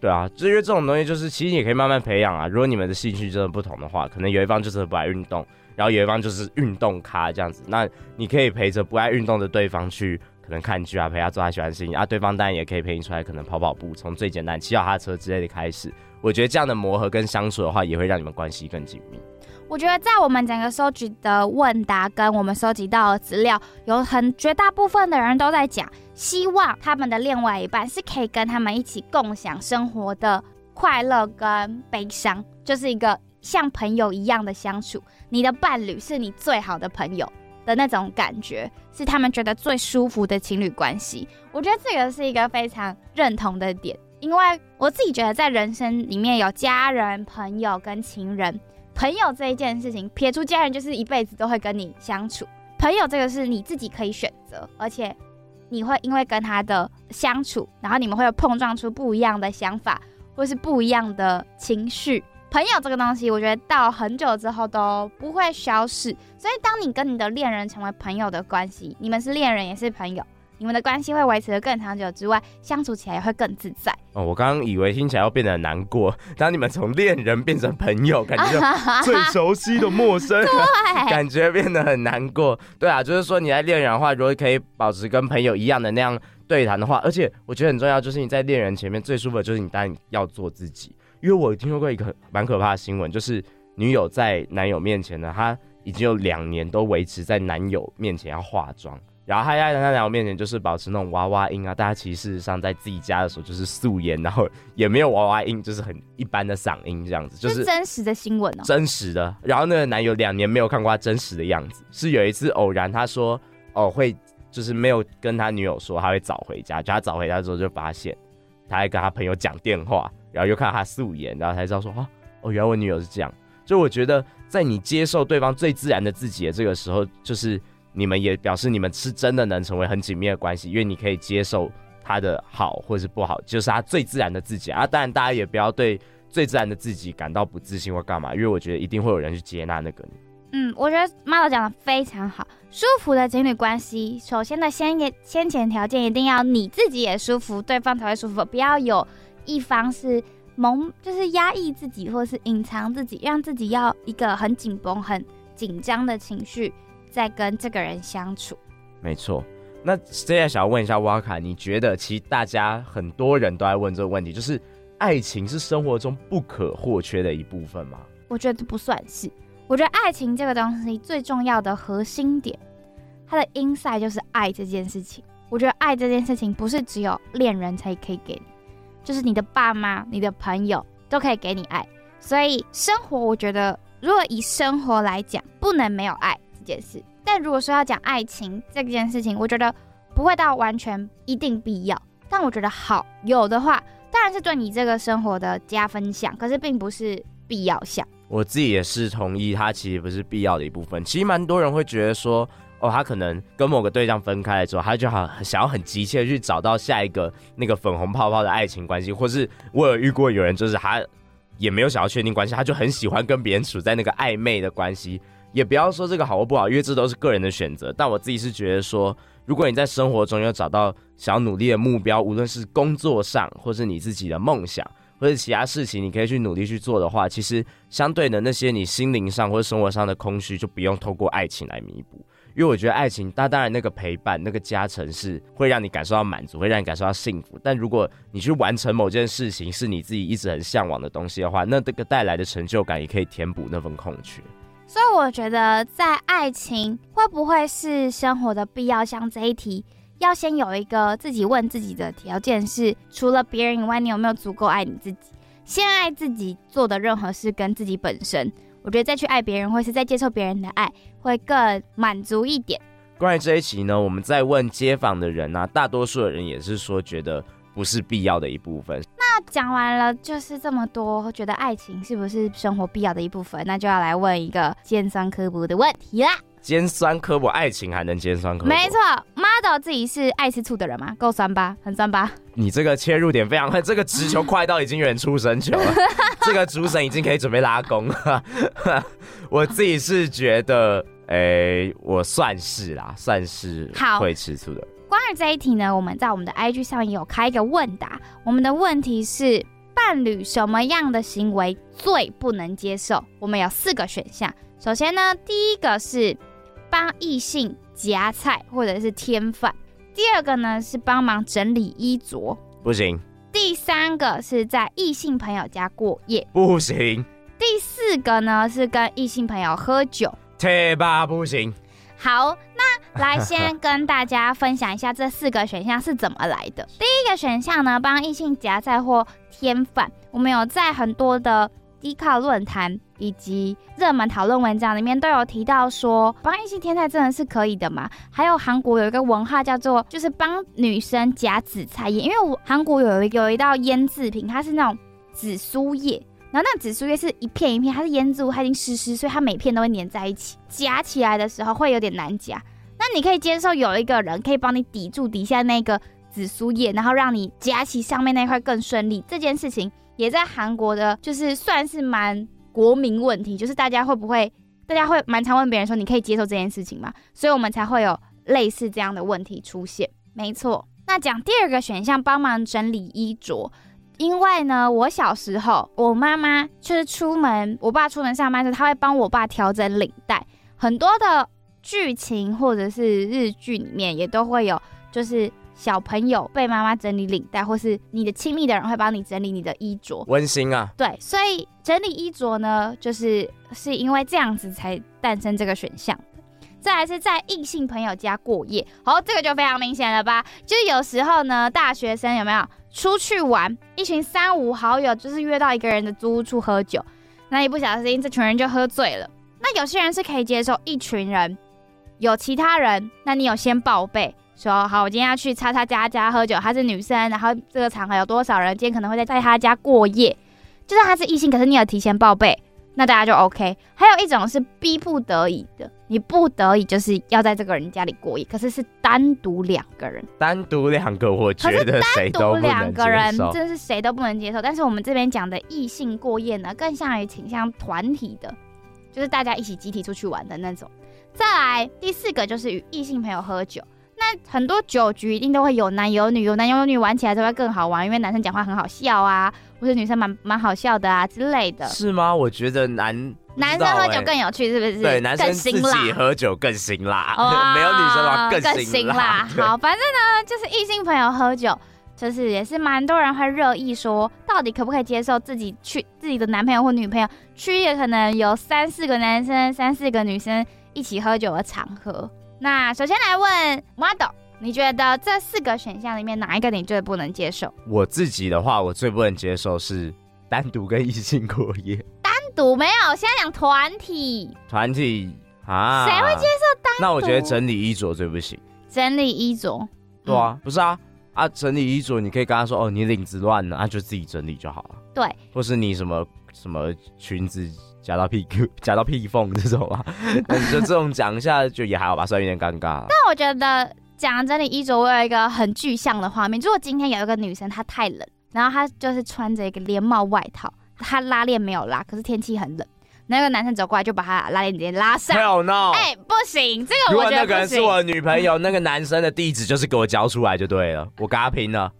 对啊，因为这种东西就是其实也可以慢慢培养啊。如果你们的兴趣真的不同的话，可能有一方就是不爱运动，然后有一方就是运动咖这样子，那你可以陪着不爱运动的对方去。可能看剧啊，陪他做他喜欢的事情啊，对方当然也可以陪你出来，可能跑跑步，从最简单骑脚踏车之类的开始。我觉得这样的磨合跟相处的话，也会让你们关系更紧密。我觉得在我们整个收集的问答跟我们收集到的资料，有很绝大部分的人都在讲，希望他们的另外一半是可以跟他们一起共享生活的快乐跟悲伤，就是一个像朋友一样的相处。你的伴侣是你最好的朋友。的那种感觉是他们觉得最舒服的情侣关系，我觉得这个是一个非常认同的点，因为我自己觉得在人生里面有家人、朋友跟情人，朋友这一件事情，撇除家人就是一辈子都会跟你相处，朋友这个是你自己可以选择，而且你会因为跟他的相处，然后你们会碰撞出不一样的想法或是不一样的情绪。朋友这个东西，我觉得到很久之后都不会消逝，所以当你跟你的恋人成为朋友的关系，你们是恋人也是朋友，你们的关系会维持得更长久之外，相处起来也会更自在。哦，我刚刚以为听起来要变得很难过，当你们从恋人变成朋友，感觉就最熟悉的陌生，感觉变得很难过。对啊，就是说你在恋人的话，如果可以保持跟朋友一样的那样对谈的话，而且我觉得很重要，就是你在恋人前面最舒服的就是你当然要做自己。因为我听说过一个蛮可怕的新闻，就是女友在男友面前呢，她已经有2年都维持在男友面前要化妆，然后她在男友面前就是保持那种娃娃音啊，但她其实事实上在自己家的时候就是素颜，然后也没有娃娃音，就是很一般的嗓音这样子，就是真实的新闻哦，真实的。然后那个男友2年没有看过她真实的样子，是有一次偶然他说哦会就是没有跟他女友说他会早回家，就他早回家之后就发现他还跟他朋友讲电话。然后又看到他素颜，然后才知道说哦，原来我女友是这样。所以我觉得，在你接受对方最自然的自己的这个时候，就是你们也表示你们是真的能成为很紧密的关系，因为你可以接受他的好或是不好，就是他最自然的自己啊。当然，大家也不要对最自然的自己感到不自信或干嘛，因为我觉得一定会有人去接纳那个你。我觉得 Model 讲得非常好。舒服的情侣关系，首先的先前条件一定要你自己也舒服，对方才会舒服，不要有一方是就是压抑自己或是隐藏自己，让自己要一个很紧绷很紧张的情绪在跟这个人相处。没错。那现在想要问一下瓦卡，你觉得其实大家很多人都在问这个问题，就是爱情是生活中不可或缺的一部分吗？我觉得不算是。我觉得爱情这个东西最重要的核心点，它的 insight 就是爱这件事情。我觉得爱这件事情不是只有恋人才可以给你，就是你的爸妈、你的朋友都可以给你爱。所以生活，我觉得如果以生活来讲，不能没有爱这件事。但如果说要讲爱情这件事情，我觉得不会到完全一定必要。但我觉得好有的话，当然是对你这个生活的加分项，可是并不是必要项。我自己也是同意，它其实不是必要的一部分。其实蛮多人会觉得说，哦，他可能跟某个对象分开了之后，他就想要很急切去找到下一个那个粉红泡泡的爱情关系，或是我有遇过有人就是他也没有想要确定关系，他就很喜欢跟别人处在那个暧昧的关系。也不要说这个好或不好，因为这都是个人的选择。但我自己是觉得说，如果你在生活中有找到想要努力的目标，无论是工作上或是你自己的梦想或者其他事情你可以去努力去做的话，其实相对的那些你心灵上或生活上的空虚就不用透过爱情来弥补。因为我觉得爱情它当然那个陪伴那个加成是会让你感受到满足，会让你感受到幸福，但如果你去完成某件事情是你自己一直很向往的东西的话，那这个带来的成就感也可以填补那份空缺。所以我觉得在爱情会不会是生活的必要项这一题，要先有一个自己问自己的条件是，除了别人以外，你有没有足够爱你自己？先爱自己做的任何事跟自己本身，我觉得再去爱别人，或是再接受别人的爱，会更满足一点。关于这一期呢，我们在问街访的人啊，大多数的人也是说觉得不是必要的一部分。那讲完了就是这么多，觉得爱情是不是生活必要的一部分？那就要来问一个尖酸刻薄的问题啦。尖酸刻薄，爱情还能尖酸刻薄？没错。 Model 自己是爱吃醋的人吗？够酸吧，很酸吧。你这个切入点非常快，这个直球快到已经远出神球了这个主审已经可以准备拉弓了我自己是觉得我算是啦，算是会吃醋的。关于这一题呢，我们在我们的 IG 上也有开一个问答，我们的问题是伴侣什么样的行为最不能接受。我们有4个选项。首先呢，第一个是帮异性夹菜或者是添饭，第二个呢是帮忙整理衣着，不行。第3个是在异性朋友家过夜，不行。第4个呢是跟异性朋友喝酒，贴吧，不行。好，那来先跟大家分享一下这4个选项是怎么来的。第一个选项呢，帮异性夹菜或添饭，我们有在很多的Dcard论坛以及热门讨论文章里面都有提到说，帮异性添菜真的是可以的吗？还有韩国有一个文化叫做就是帮女生夹紫菜叶，因为韩国有一道腌制品，它是那种紫苏叶，然后那紫苏叶是一片一片，它是腌制物，它已经湿湿，所以它每片都会粘在一起，夹起来的时候会有点难夹。那你可以接受有一个人可以帮你抵住底下那个紫苏叶，然后让你夹起上面那块更顺利，这件事情也在韩国的就是算是蛮国民问题，就是大家会蛮常问别人说你可以接受这件事情吗？所以我们才会有类似这样的问题出现。没错。那讲第2个选项，帮忙整理衣着。因为呢，我小时候我妈妈就是我爸出门上班的时候，他会帮我爸调整领带。很多的剧情或者是日剧里面也都会有，就是小朋友被妈妈整理领带，或是你的亲密的人会帮你整理你的衣着，温馨啊。对，所以整理衣着呢，就是因为这样子才诞生这个选项。再来是在异性朋友家过夜，好，这个就非常明显了吧？就是有时候呢，大学生有没有出去玩，一群3、5好友就是约到一个人的租屋处喝酒，那一不小心这群人就喝醉了。那有些人是可以接受一群人有其他人，那你有先报备。说好，我今天要去叉叉家家喝酒，她是女生，然后这个场合有多少人，今天可能会在她家过夜，就算她是异性，可是你有提前报备，那大家就 OK。 还有一种是逼不得已的，你不得已就是要在这个人家里过夜，可是是单独2个人。单独2个我觉得谁都不能接受，可是单独2个人真是谁都不能接受。但是我们这边讲的异性过夜呢，更像于倾向团体的，就是大家一起集体出去玩的那种。再来第四个就是与异性朋友喝酒，那很多酒局一定都会有男有女，有男有女玩起来就会更好玩，因为男生讲话很好笑啊，或是女生蛮好笑的啊之类的。是吗？我觉得男生喝酒更有趣，是不是？对，男生自己喝酒更辛辣，没有女生的话更辛辣。好，反正呢就是异性朋友喝酒。就是也是蛮多人会热议说，到底可不可以接受自己的男朋友或女朋友去一个可能有3-4个男生、3-4个女生一起喝酒的场合。那首先来问 Model， 你觉得这4个选项里面哪一个你最不能接受？我自己的话，我最不能接受是单独跟异性过夜。单独没有，现在讲团体。团体啊，谁会接受单独？那我觉得整理衣着最不行。整理衣着？对啊，不是啊。啊，整理衣着，你可以跟他说哦，你领子乱了，啊，就自己整理就好了。对，或是你什么什么裙子夹到屁股、夹到屁缝这种啊，就这种讲一下就也还好吧，虽然有点尴尬。但我觉得讲整理衣着，我有一个很具象的画面，如果今天有一个女生她太冷，然后她就是穿着一个连帽外套，她拉链没有拉，可是天气很冷。那个男生走过来就把他拉链直接拉上。Hell no！ 哎、欸，不行，这个我觉得不行。如果那个人是我的女朋友，那个男生的地址就是给我交出来就对了，我跟他拼了。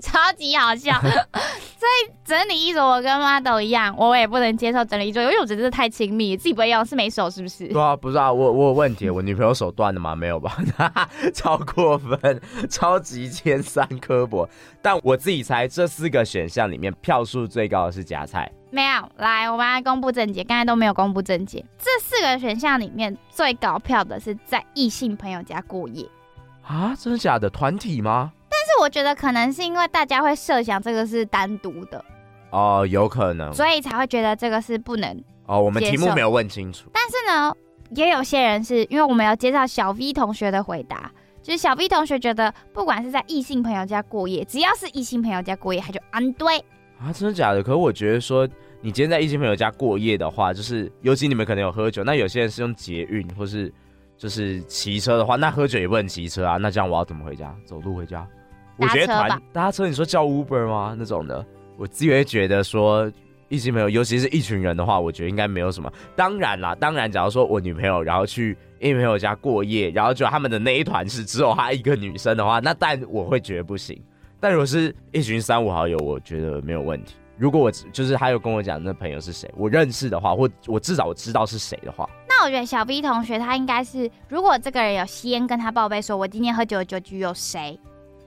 超级好笑。所以整理衣着，我跟 Model 一样，我也不能接受整理衣着，因为我觉得这太亲密，自己不会用，是没手是不是？对啊，不是啊，我有问题，我女朋友手断了吗？没有吧？超过分，超级尖酸刻薄。但我自己猜，这4个选项里面票数最高的是夹菜。没有，来，我们来公布正解。刚才都没有公布正解。这4个选项里面最高票的是在异性朋友家过夜啊？真的假的？团体吗？但是我觉得可能是因为大家会设想这个是单独的哦，有可能，所以才会觉得这个是不能接受。哦，我们题目没有问清楚。但是呢，也有些人是因为我们要介绍小 V 同学的回答，就是小 V 同学觉得不管是在异性朋友家过夜，只要是异性朋友家过夜，他就安对。啊，真的假的？可是我觉得说，你今天在异性朋友家过夜的话，就是尤其你们可能有喝酒，那有些人是用捷运或是就是骑车的话，那喝酒也不能骑车啊。那这样我要怎么回家？走路回家？我觉得搭车，你说叫 Uber 吗？那种的，我自己会觉得说，异性朋友，尤其是一群人的话，我觉得应该没有什么。当然，假如说我女朋友然后去异性朋友家过夜，然后就他们的那一团是只有她一个女生的话，那但我会觉得不行。但如果是一群3-5好友，我觉得没有问题。如果我就是他有跟我讲那朋友是谁，我认识的话，或我至少我知道是谁的话，那我觉得小 B 同学他应该是，如果这个人有先跟他报备说，我今天喝酒的酒局有谁，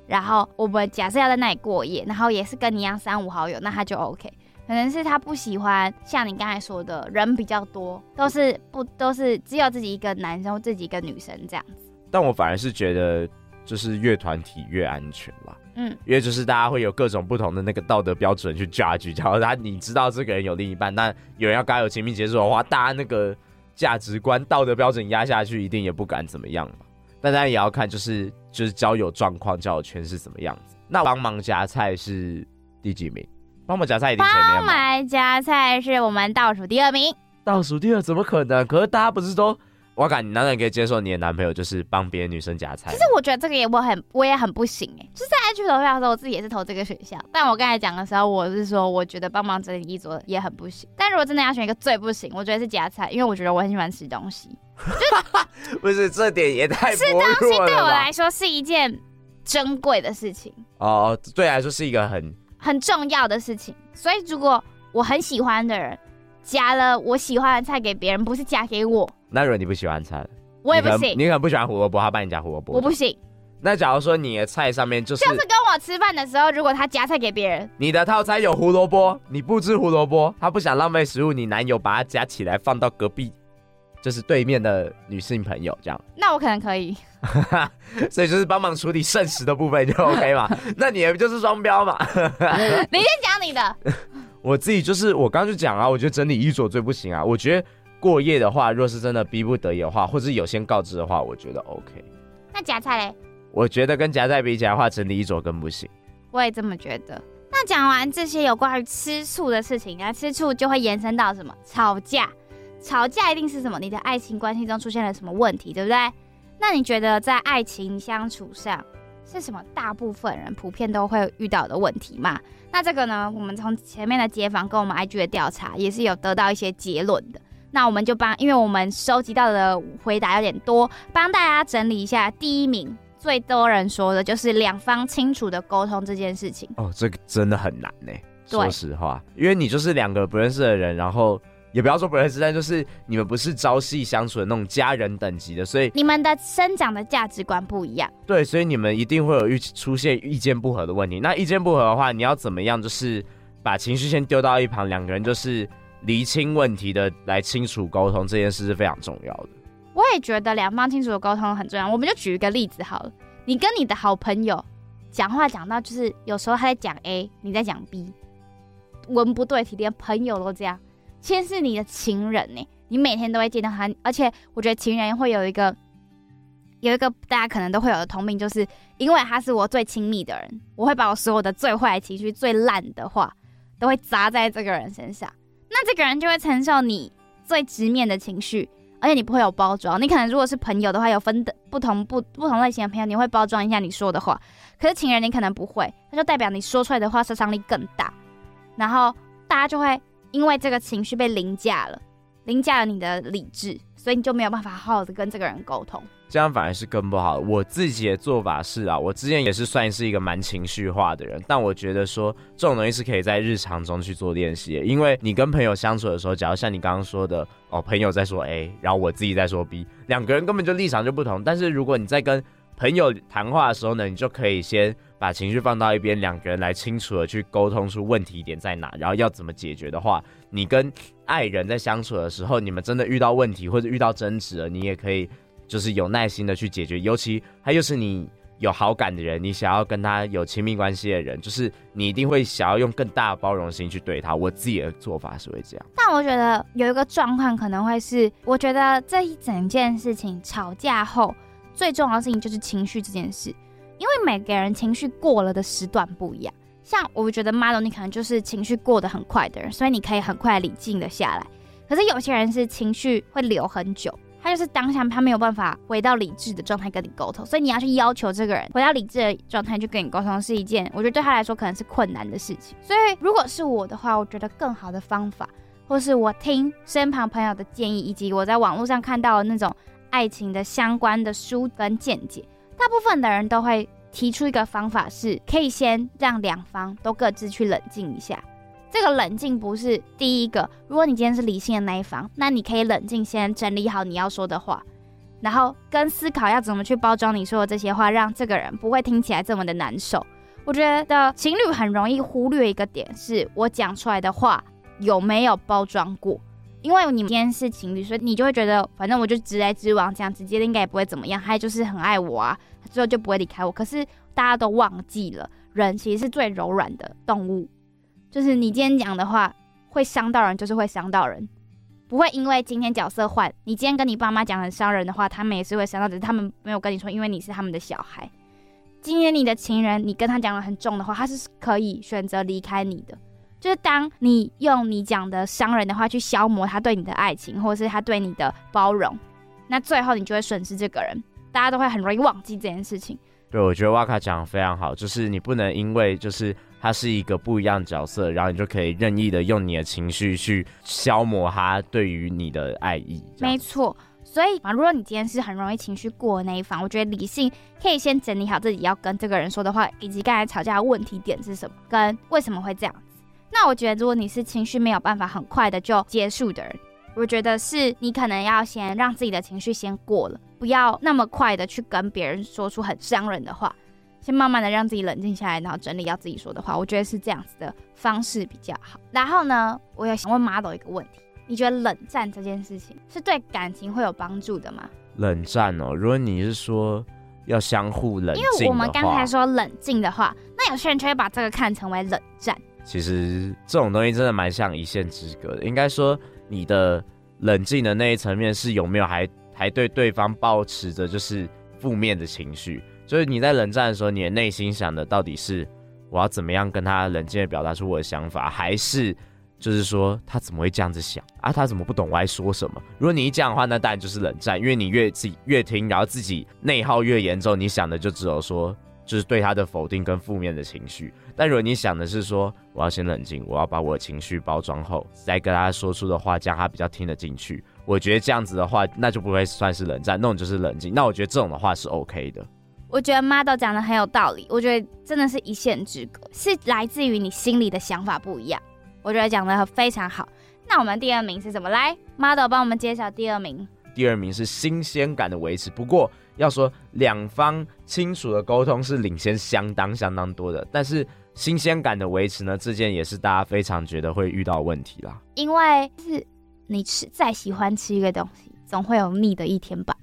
然后我们假设要在那里过夜，然后也是跟你一样3-5好友，那他就 OK。可能是他不喜欢像你刚才说的人比较多，都是只有自己一个男生或自己一个女生这样子。但我反而是觉得，就是越团体越安全啦。因为就是大家会有各种不同的那个道德标准去 judge， 然后你知道这个人有另一半，但有人要跟他有亲密接触的话，大家那个价值观道德标准压下去，一定也不敢怎么样嘛。但当然也要看就是交友状况、交友圈是怎么样子。那帮忙夹菜是第几名？帮忙夹菜一定前面吗？帮忙夹菜是我们倒数第2名。倒数第2怎么可能？可是大家不是都。我感你当然可以接受你的男朋友就是帮别的女生夹菜。其实我觉得这个我也很不行哎、欸，就是在 IG 投票的时候，我自己也是投这个选项。但我刚才讲的时候，我是说我觉得帮忙整理衣着也很不行。但如果真的要选一个最不行，我觉得是夹菜，因为我觉得我很喜欢吃东西。不是这点也太薄弱了吧？吃东西对我来说是一件珍贵的事情。哦，对来说是一个很重要的事情。所以如果我很喜欢的人夹了我喜欢的菜给别人，不是夹给我。那如果你不喜欢菜，我也不行。你可能不喜欢胡萝卜，他帮你夹胡萝卜，我不行。那假如说你的菜上面就是跟我吃饭的时候，如果他夹菜给别人，你的套餐有胡萝卜，你不吃胡萝卜，他不想浪费食物，你男友把它夹起来放到隔壁，就是对面的女性朋友这样。那我可能可以。所以就是帮忙处理剩食的部分就 OK 嘛。那你也就是双标嘛。你先讲你的。我自己就是我刚刚就讲啊，我觉得整理衣着最不行啊，我觉得。过夜的话，若是真的逼不得已的话，或是有先告知的话，我觉得 OK。那夹菜嘞？我觉得跟夹菜比起来的话，整理衣着更不行。我也这么觉得。那讲完这些有关于吃醋的事情啊，吃醋就会延伸到什么？吵架。吵架一定是什么？你的爱情关系中出现了什么问题，对不对？那你觉得在爱情相处上是什么大部分人普遍都会遇到的问题嘛？那这个呢，我们从前面的街访跟我们 IG 的调查也是有得到一些结论的。那我们就因为我们收集到的回答有点多，帮大家整理一下。第一名最多人说的就是两方清楚的沟通这件事情。哦，这个真的很难耶，说实话，因为你就是两个不认识的人，然后也不要说不认识，但就是你们不是朝夕相处的那种家人等级的，所以你们的生长的价值观不一样，对，所以你们一定会有出现意见不合的问题。那意见不合的话，你要怎么样，就是把情绪先丢到一旁，两个人就是厘清问题的来清楚沟通，这件事是非常重要的。我也觉得两方清楚的沟通很重要。我们就举一个例子好了，你跟你的好朋友讲话讲到就是有时候他在讲 A， 你在讲 B， 文不对题，连朋友都这样。其实是你的情人耶，你每天都会见到他，而且我觉得情人会有一个大家可能都会有的通病，就是因为他是我最亲密的人，我会把我所有的最坏的情绪、最烂的话都会砸在这个人身上，那这个人就会承受你最直面的情绪，而且你不会有包装。你可能如果是朋友的话，有分不同类型的朋友，你会包装一下你说的话，可是情人你可能不会，那就代表你说出来的话杀伤力更大，然后大家就会因为这个情绪被凌驾了你的理智，所以你就没有办法好好的跟这个人沟通，这样反而是更不好的。我自己的做法是啊，我之前也是算是一个蛮情绪化的人，但我觉得说这种东西是可以在日常中去做练习，因为你跟朋友相处的时候，假如像你刚刚说的哦，朋友在说 A， 然后我自己在说 B， 两个人根本就立场就不同，但是如果你在跟朋友谈话的时候呢，你就可以先把情绪放到一边，两个人来清楚的去沟通出问题点在哪，然后要怎么解决的话，你跟爱人在相处的时候，你们真的遇到问题或者遇到争执了，你也可以就是有耐心的去解决，尤其他又是你有好感的人，你想要跟他有亲密关系的人，就是你一定会想要用更大的包容心去对他。我自己的做法是会这样，但我觉得有一个状况可能会是，我觉得这一整件事情吵架后最重要的事情就是情绪这件事，因为每个人情绪过了的时段不一样，像我觉得 Model 你可能就是情绪过得很快的人，所以你可以很快理性的下来，可是有些人是情绪会留很久，他就是当下他没有办法回到理智的状态跟你沟通，所以你要去要求这个人回到理智的状态去跟你沟通，是一件我觉得对他来说可能是困难的事情。所以如果是我的话，我觉得更好的方法或是我听身旁朋友的建议，以及我在网络上看到的那种爱情的相关的书跟见解，大部分的人都会提出一个方法，是可以先让两方都各自去冷静一下。这个冷静不是第一个，如果你今天是理性的那一方，那你可以冷静先整理好你要说的话，然后跟思考要怎么去包装你说的这些话，让这个人不会听起来这么的难受。我觉得情侣很容易忽略一个点，是我讲出来的话有没有包装过，因为你们今天是情侣，所以你就会觉得反正我就直来直往，这样直接的应该也不会怎么样，他就是很爱我啊，最后就不会离开我。可是大家都忘记了，人其实是最柔软的动物，就是你今天讲的话会伤到人，就是会伤到人，不会因为今天角色换，你今天跟你爸妈讲很伤人的话，他们也是会伤到，只是他们没有跟你说，因为你是他们的小孩。今天你的情人你跟他讲了很重的话，他是可以选择离开你的，就是当你用你讲的伤人的话去消磨他对你的爱情，或是他对你的包容，那最后你就会损失这个人，大家都会很容易忘记这件事情。对，我觉得 Waka 讲得非常好，就是你不能因为就是他是一个不一样的角色，然后你就可以任意的用你的情绪去消磨他对于你的爱意。没错，所以如果你今天是很容易情绪过的那一方，我觉得理性可以先整理好自己要跟这个人说的话，以及刚才吵架的问题点是什么，跟为什么会这样。那我觉得如果你是情绪没有办法很快的就结束的人，我觉得是你可能要先让自己的情绪先过了，不要那么快的去跟别人说出很伤人的话，先慢慢的让自己冷静下来，然后整理要自己说的话，我觉得是这样子的方式比较好。然后呢，我也想问 Model 一个问题，你觉得冷战这件事情是对感情会有帮助的吗？冷战哦，如果你是说要相互冷静的话，因为我们刚才说冷静的话，那有些人就会把这个看成为冷战。其实这种东西真的蛮像一线之隔的，应该说你的冷静的那一层面是有没有还对对方抱持着就是负面的情绪，就是你在冷战的时候，你的内心想的到底是我要怎么样跟他冷静的表达出我的想法，还是就是说他怎么会这样子想啊，他怎么不懂我在说什么。如果你一这样的话，那当然就是冷战，因为你越听然后自己内耗越严重，你想的就只有说就是对他的否定跟负面的情绪。但如果你想的是说我要先冷静，我要把我的情绪包装后再跟他说出的话，这样他比较听得进去，我觉得这样子的话那就不会算是冷战，那种就是冷静。那我觉得这种的话是 OK 的。我觉得 Model 讲的很有道理，我觉得真的是一线之隔，是来自于你心里的想法不一样，我觉得讲的非常好。那我们第二名是什么？来 Model 帮我们揭晓第二名。第二名是新鲜感的维持，不过要说两方清楚的沟通是领先相当多的，但是新鲜感的维持呢，这件也是大家非常觉得会遇到的问题啦。因为是你再喜欢吃一个东西，总会有腻的一天吧。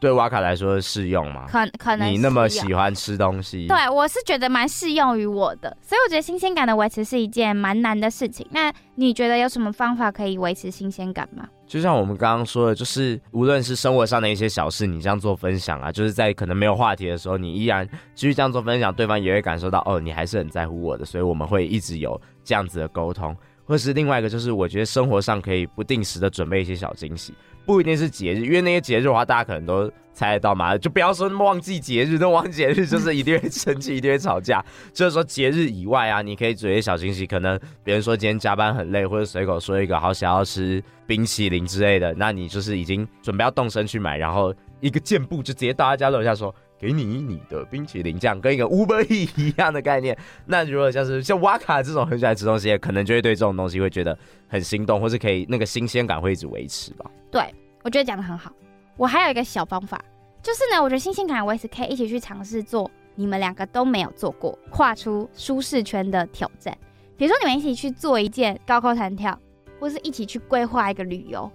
对瓦卡来说适用吗？可能你那么喜欢吃东西，对，我是觉得蛮适用于我的，所以我觉得新鲜感的维持是一件蛮难的事情。那你觉得有什么方法可以维持新鲜感吗？就像我们刚刚说的，就是无论是生活上的一些小事，你这样做分享啊，就是在可能没有话题的时候，你依然继续这样做分享，对方也会感受到哦，你还是很在乎我的，所以我们会一直有这样子的沟通。或是另外一个就是，我觉得生活上可以不定时的准备一些小惊喜，不一定是节日，因为那些节日的话，大家可能都猜得到嘛，就不要说忘记节日，那忘记节日就是一定会生气，一定会吵架。就是说节日以外啊，你可以准备小惊喜，可能别人说今天加班很累，或者随口说一个好想要吃冰淇淋之类的，那你就是已经准备要动身去买，然后一个箭步就直接到他家楼下说。给你的冰淇淋，这样跟一个 Uber E 一样的概念。那如果像 Waka 这种很喜欢吃东西，可能就会对这种东西会觉得很心动，或是可以那个新鲜感会一直维持吧。对，我觉得讲得很好。我还有一个小方法，就是呢，我觉得新鲜感维持可以一起去尝试做你们两个都没有做过、跨出舒适圈的挑战。比如说，你们一起去做一件高空弹跳，或是一起去规划一个旅游。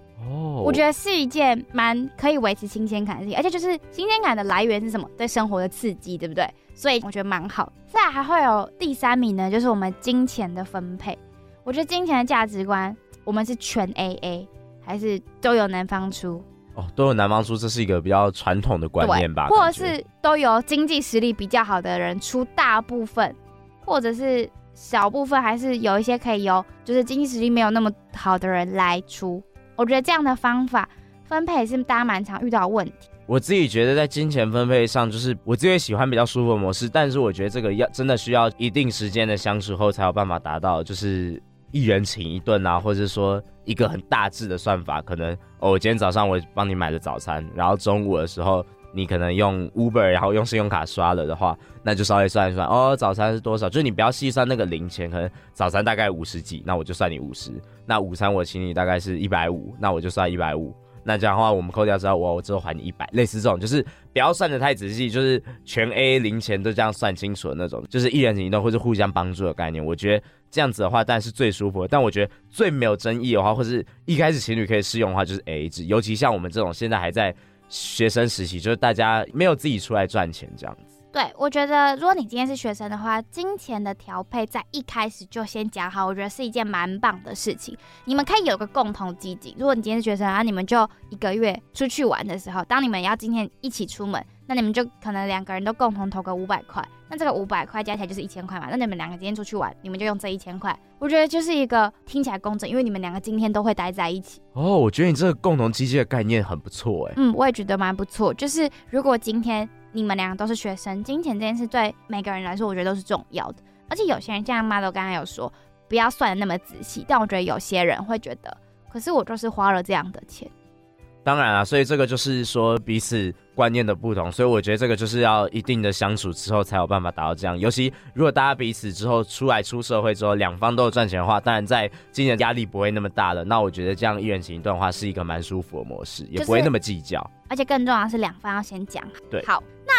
我觉得是一件蛮可以维持新鲜感的事情，而且就是新鲜感的来源是什么？对生活的刺激，对不对？所以我觉得蛮好。再来还会有第三名呢，就是我们金钱的分配。我觉得金钱的价值观，我们是全 AA 还是都由男方出？哦，都由男方出，这是一个比较传统的观念吧？或者是都由经济实力比较好的人出大部分，或者是小部分，还是有一些可以由就是经济实力没有那么好的人来出。我觉得这样的方法分配是大家蛮常遇到的问题。我自己觉得在金钱分配上，就是我自己喜欢比较舒服的模式，但是我觉得这个要真的需要一定时间的相处后才有办法达到，就是一人请一顿啊，或者说一个很大致的算法，可能哦，我今天早上我帮你买了早餐，然后中午的时候你可能用 Uber 然后用信用卡刷了的话，那就稍微算一算哦，早餐是多少，就是你不要细算那个零钱，可能早餐大概50几，那我就算你50，那午餐我请你大概是150，那我就算150，那这样的话我们扣掉之后我之后还你100，类似这种就是不要算得太仔细，就是全 A 零钱都这样算清楚的那种，就是一人行动或是互相帮助的概念。我觉得这样子的话当然是最舒服的，但我觉得最没有争议的话，或是一开始情侣可以适用的话，就是 A 制，尤其像我们这种现在还在学生时期，就是大家没有自己出来赚钱这样子。对，我觉得如果你今天是学生的话，金钱的调配在一开始就先讲好，我觉得是一件蛮棒的事情。你们可以有个共同基金，如果你今天是学生，然后你们就一个月出去玩的时候，当你们要今天一起出门，那你们就可能两个人都共同投个500块，那这个500块加起来就是1000块嘛。那你们两个今天出去玩，你们就用这1000块，我觉得就是一个听起来公正，因为你们两个今天都会待在一起。哦，我觉得你这个共同基金的概念很不错哎。嗯，我也觉得蛮不错。就是如果今天你们两个都是学生，金钱这件事对每个人来说，我觉得都是重要的。而且有些人像 Model 刚刚有说，不要算得那么仔细，但我觉得有些人会觉得，可是我就是花了这样的钱。当然啊，所以这个就是说彼此观念的不同，所以我觉得这个就是要一定的相处之后才有办法达到这样。尤其如果大家彼此之后出来出社会之后，两方都有赚钱的话，当然在金钱压力不会那么大了。那我觉得这样一人行一段的话是一个蛮舒服的模式，也不会那么计较。就是、而且更重要的是两方要先讲。对，好，那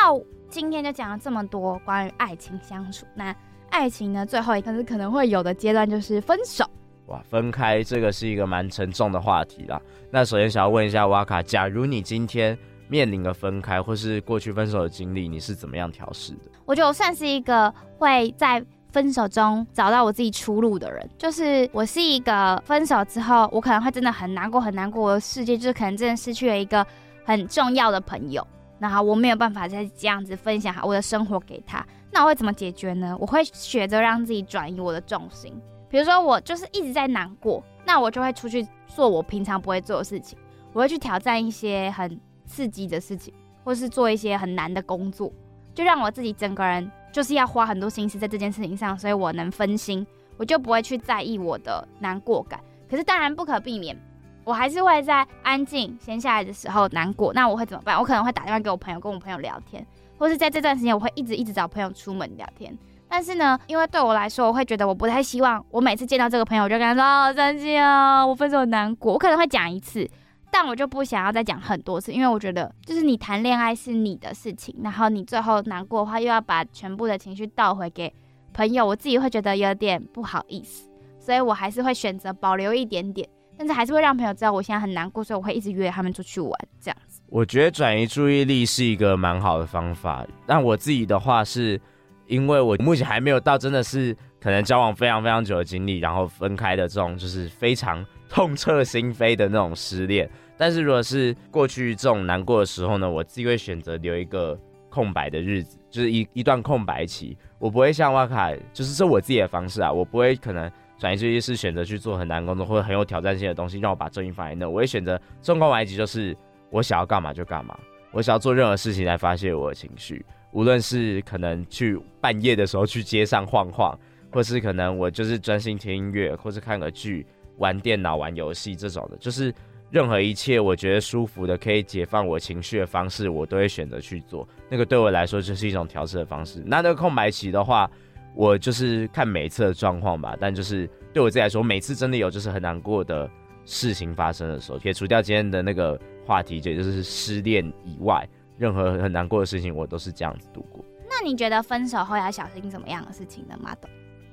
今天就讲了这么多关于爱情相处。那爱情呢，最后一个可能会有的阶段就是分手。哇，分开这个是一个蛮沉重的话题啦。那首先想要问一下瓦卡，假如你今天面临了分开或是过去分手的经历，你是怎么样调试的？我觉得我算是一个会在分手中找到我自己出路的人，就是我是一个分手之后我可能会真的很难过很难过，我的世界就是可能真的失去了一个很重要的朋友，然后我没有办法再这样子分享我的生活给他。那我会怎么解决呢？我会学着让自己转移我的重心，比如说我就是一直在难过，那我就会出去做我平常不会做的事情，我会去挑战一些很刺激的事情，或是做一些很难的工作，就让我自己整个人就是要花很多心思在这件事情上，所以我能分心，我就不会去在意我的难过感。可是当然不可避免，我还是会在安静闲下来的时候难过。那我会怎么办？我可能会打电话给我朋友，跟我朋友聊天，或是在这段时间我会一直找朋友出门聊天。但是呢，因为对我来说，我会觉得我不太希望我每次见到这个朋友我就跟他说好伤心啊，我分手很难过。我可能会讲一次，但我就不想要再讲很多次，因为我觉得就是你谈恋爱是你的事情，然后你最后难过的话又要把全部的情绪倒回给朋友，我自己会觉得有点不好意思，所以我还是会选择保留一点点，但是还是会让朋友知道我现在很难过，所以我会一直约他们出去玩这样子。我觉得转移注意力是一个蛮好的方法。但我自己的话是因为我目前还没有到真的是可能交往非常非常久的经历，然后分开的这种就是非常痛彻心扉的那种失恋。但是如果是过去这种难过的时候呢，我自己会选择留一个空白的日子，就是 一段空白期。我不会像Waka，就是这我自己的方式啊，我不会可能转移注意力是选择去做很难工作或者很有挑战性的东西让我把重心放在那，我会选择这种空白期，就是我想要干嘛就干嘛，我想要做任何事情来发泄我的情绪，无论是可能去半夜的时候去街上晃晃，或是可能我就是专心听音乐，或是看个剧，玩电脑玩游戏这种的，就是任何一切我觉得舒服的可以解放我情绪的方式我都会选择去做，那个对我来说就是一种调试的方式。那个空白期的话我就是看每次的状况吧，但就是对我自己来说每次真的有就是很难过的事情发生的时候，撇除掉今天的那个话题也就是失恋以外，任何很难过的事情我都是这样子度过。那你觉得分手后要小心怎么样的事情呢 Model？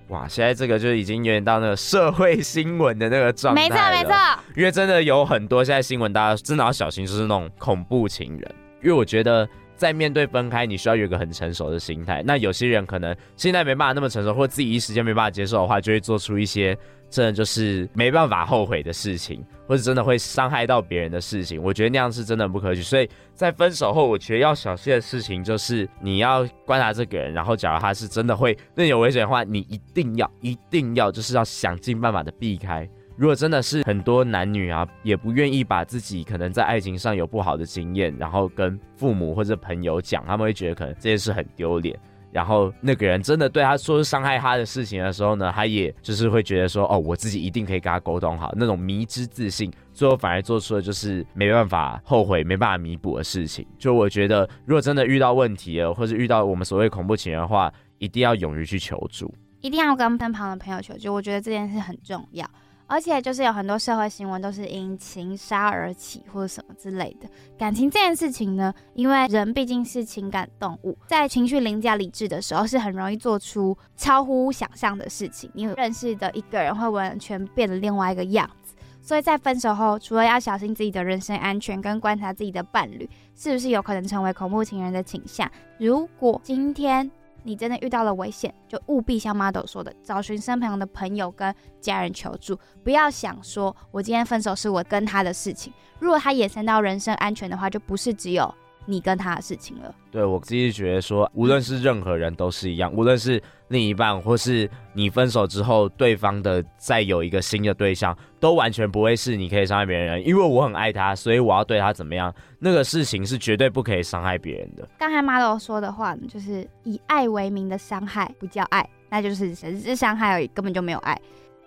哇，现在这个就已经有点到那个社会新闻的那个状态了，没错没错，因为真的有很多现在新闻大家真的要小心，就是那种恐怖情人。因为我觉得在面对分开你需要有一个很成熟的心态，那有些人可能现在没办法那么成熟，或自己一时间没办法接受的话，就会做出一些真的就是没办法后悔的事情，或是真的会伤害到别人的事情，我觉得那样是真的不可取。所以在分手后我觉得要小心的事情就是你要观察这个人，然后假如他是真的会对你有危险的话，你一定要就是要想尽办法的避开。如果真的是很多男女啊也不愿意把自己可能在爱情上有不好的经验然后跟父母或者朋友讲，他们会觉得可能这件事很丢脸，然后那个人真的对他说是伤害他的事情的时候呢，他也就是会觉得说哦我自己一定可以跟他沟通好，那种迷之自信，最后反而做出的就是没办法后悔没办法弥补的事情。就我觉得如果真的遇到问题了或是遇到我们所谓恐怖情人的话，一定要勇于去求助，一定要跟身旁的朋友求助，我觉得这件事很重要。而且就是有很多社会新闻都是因情杀而起或者什么之类的，感情这件事情呢，因为人毕竟是情感动物，在情绪凌驾理智的时候是很容易做出超乎想象的事情，你认识的一个人会完全变得另外一个样子。所以在分手后除了要小心自己的人身安全跟观察自己的伴侣是不是有可能成为恐怖情人的倾向，如果今天你真的遇到了危险，就务必像 Model 说的找寻身旁的朋友跟家人求助，不要想说我今天分手是我跟他的事情，如果他延伸到人身安全的话，就不是只有你跟他的事情了。对，我自己觉得说无论是任何人都是一样，无论是另一半或是你分手之后对方的再有一个新的对象，都完全不会是你可以伤害别人，因为我很爱他所以我要对他怎么样，那个事情是绝对不可以伤害别人的。刚才 Model 说的话就是以爱为名的伤害不叫爱，那就是只是伤害而已，根本就没有爱。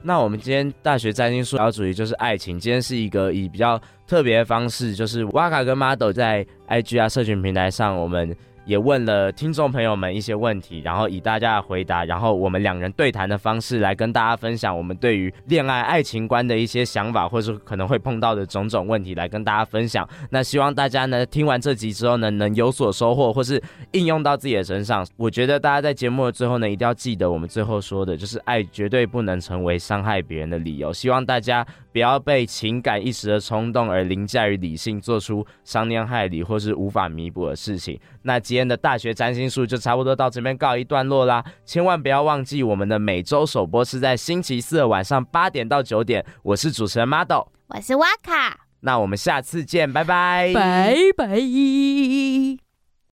那我们今天大学占星术聊主题就是爱情，今天是一个以比较特别的方式，就是 Waka 跟 Model 在 IG 啊社群平台上，我们也问了听众朋友们一些问题，然后以大家的回答，然后我们两人对谈的方式来跟大家分享我们对于恋爱爱情观的一些想法，或是可能会碰到的种种问题来跟大家分享。那希望大家呢听完这集之后呢能有所收获，或是应用到自己的身上。我觉得大家在节目的最后呢一定要记得我们最后说的，就是爱绝对不能成为伤害别人的理由，希望大家不要被情感一时的冲动而凌驾于理性，做出伤天害理或是无法弥补的事情。那今天的大学占星术就差不多到这边告一段落啦，千万不要忘记我们的每周首播是在星期四的晚上8点到9点。我是主持人 Model， 我是 Waka， 那我们下次见，拜拜拜拜。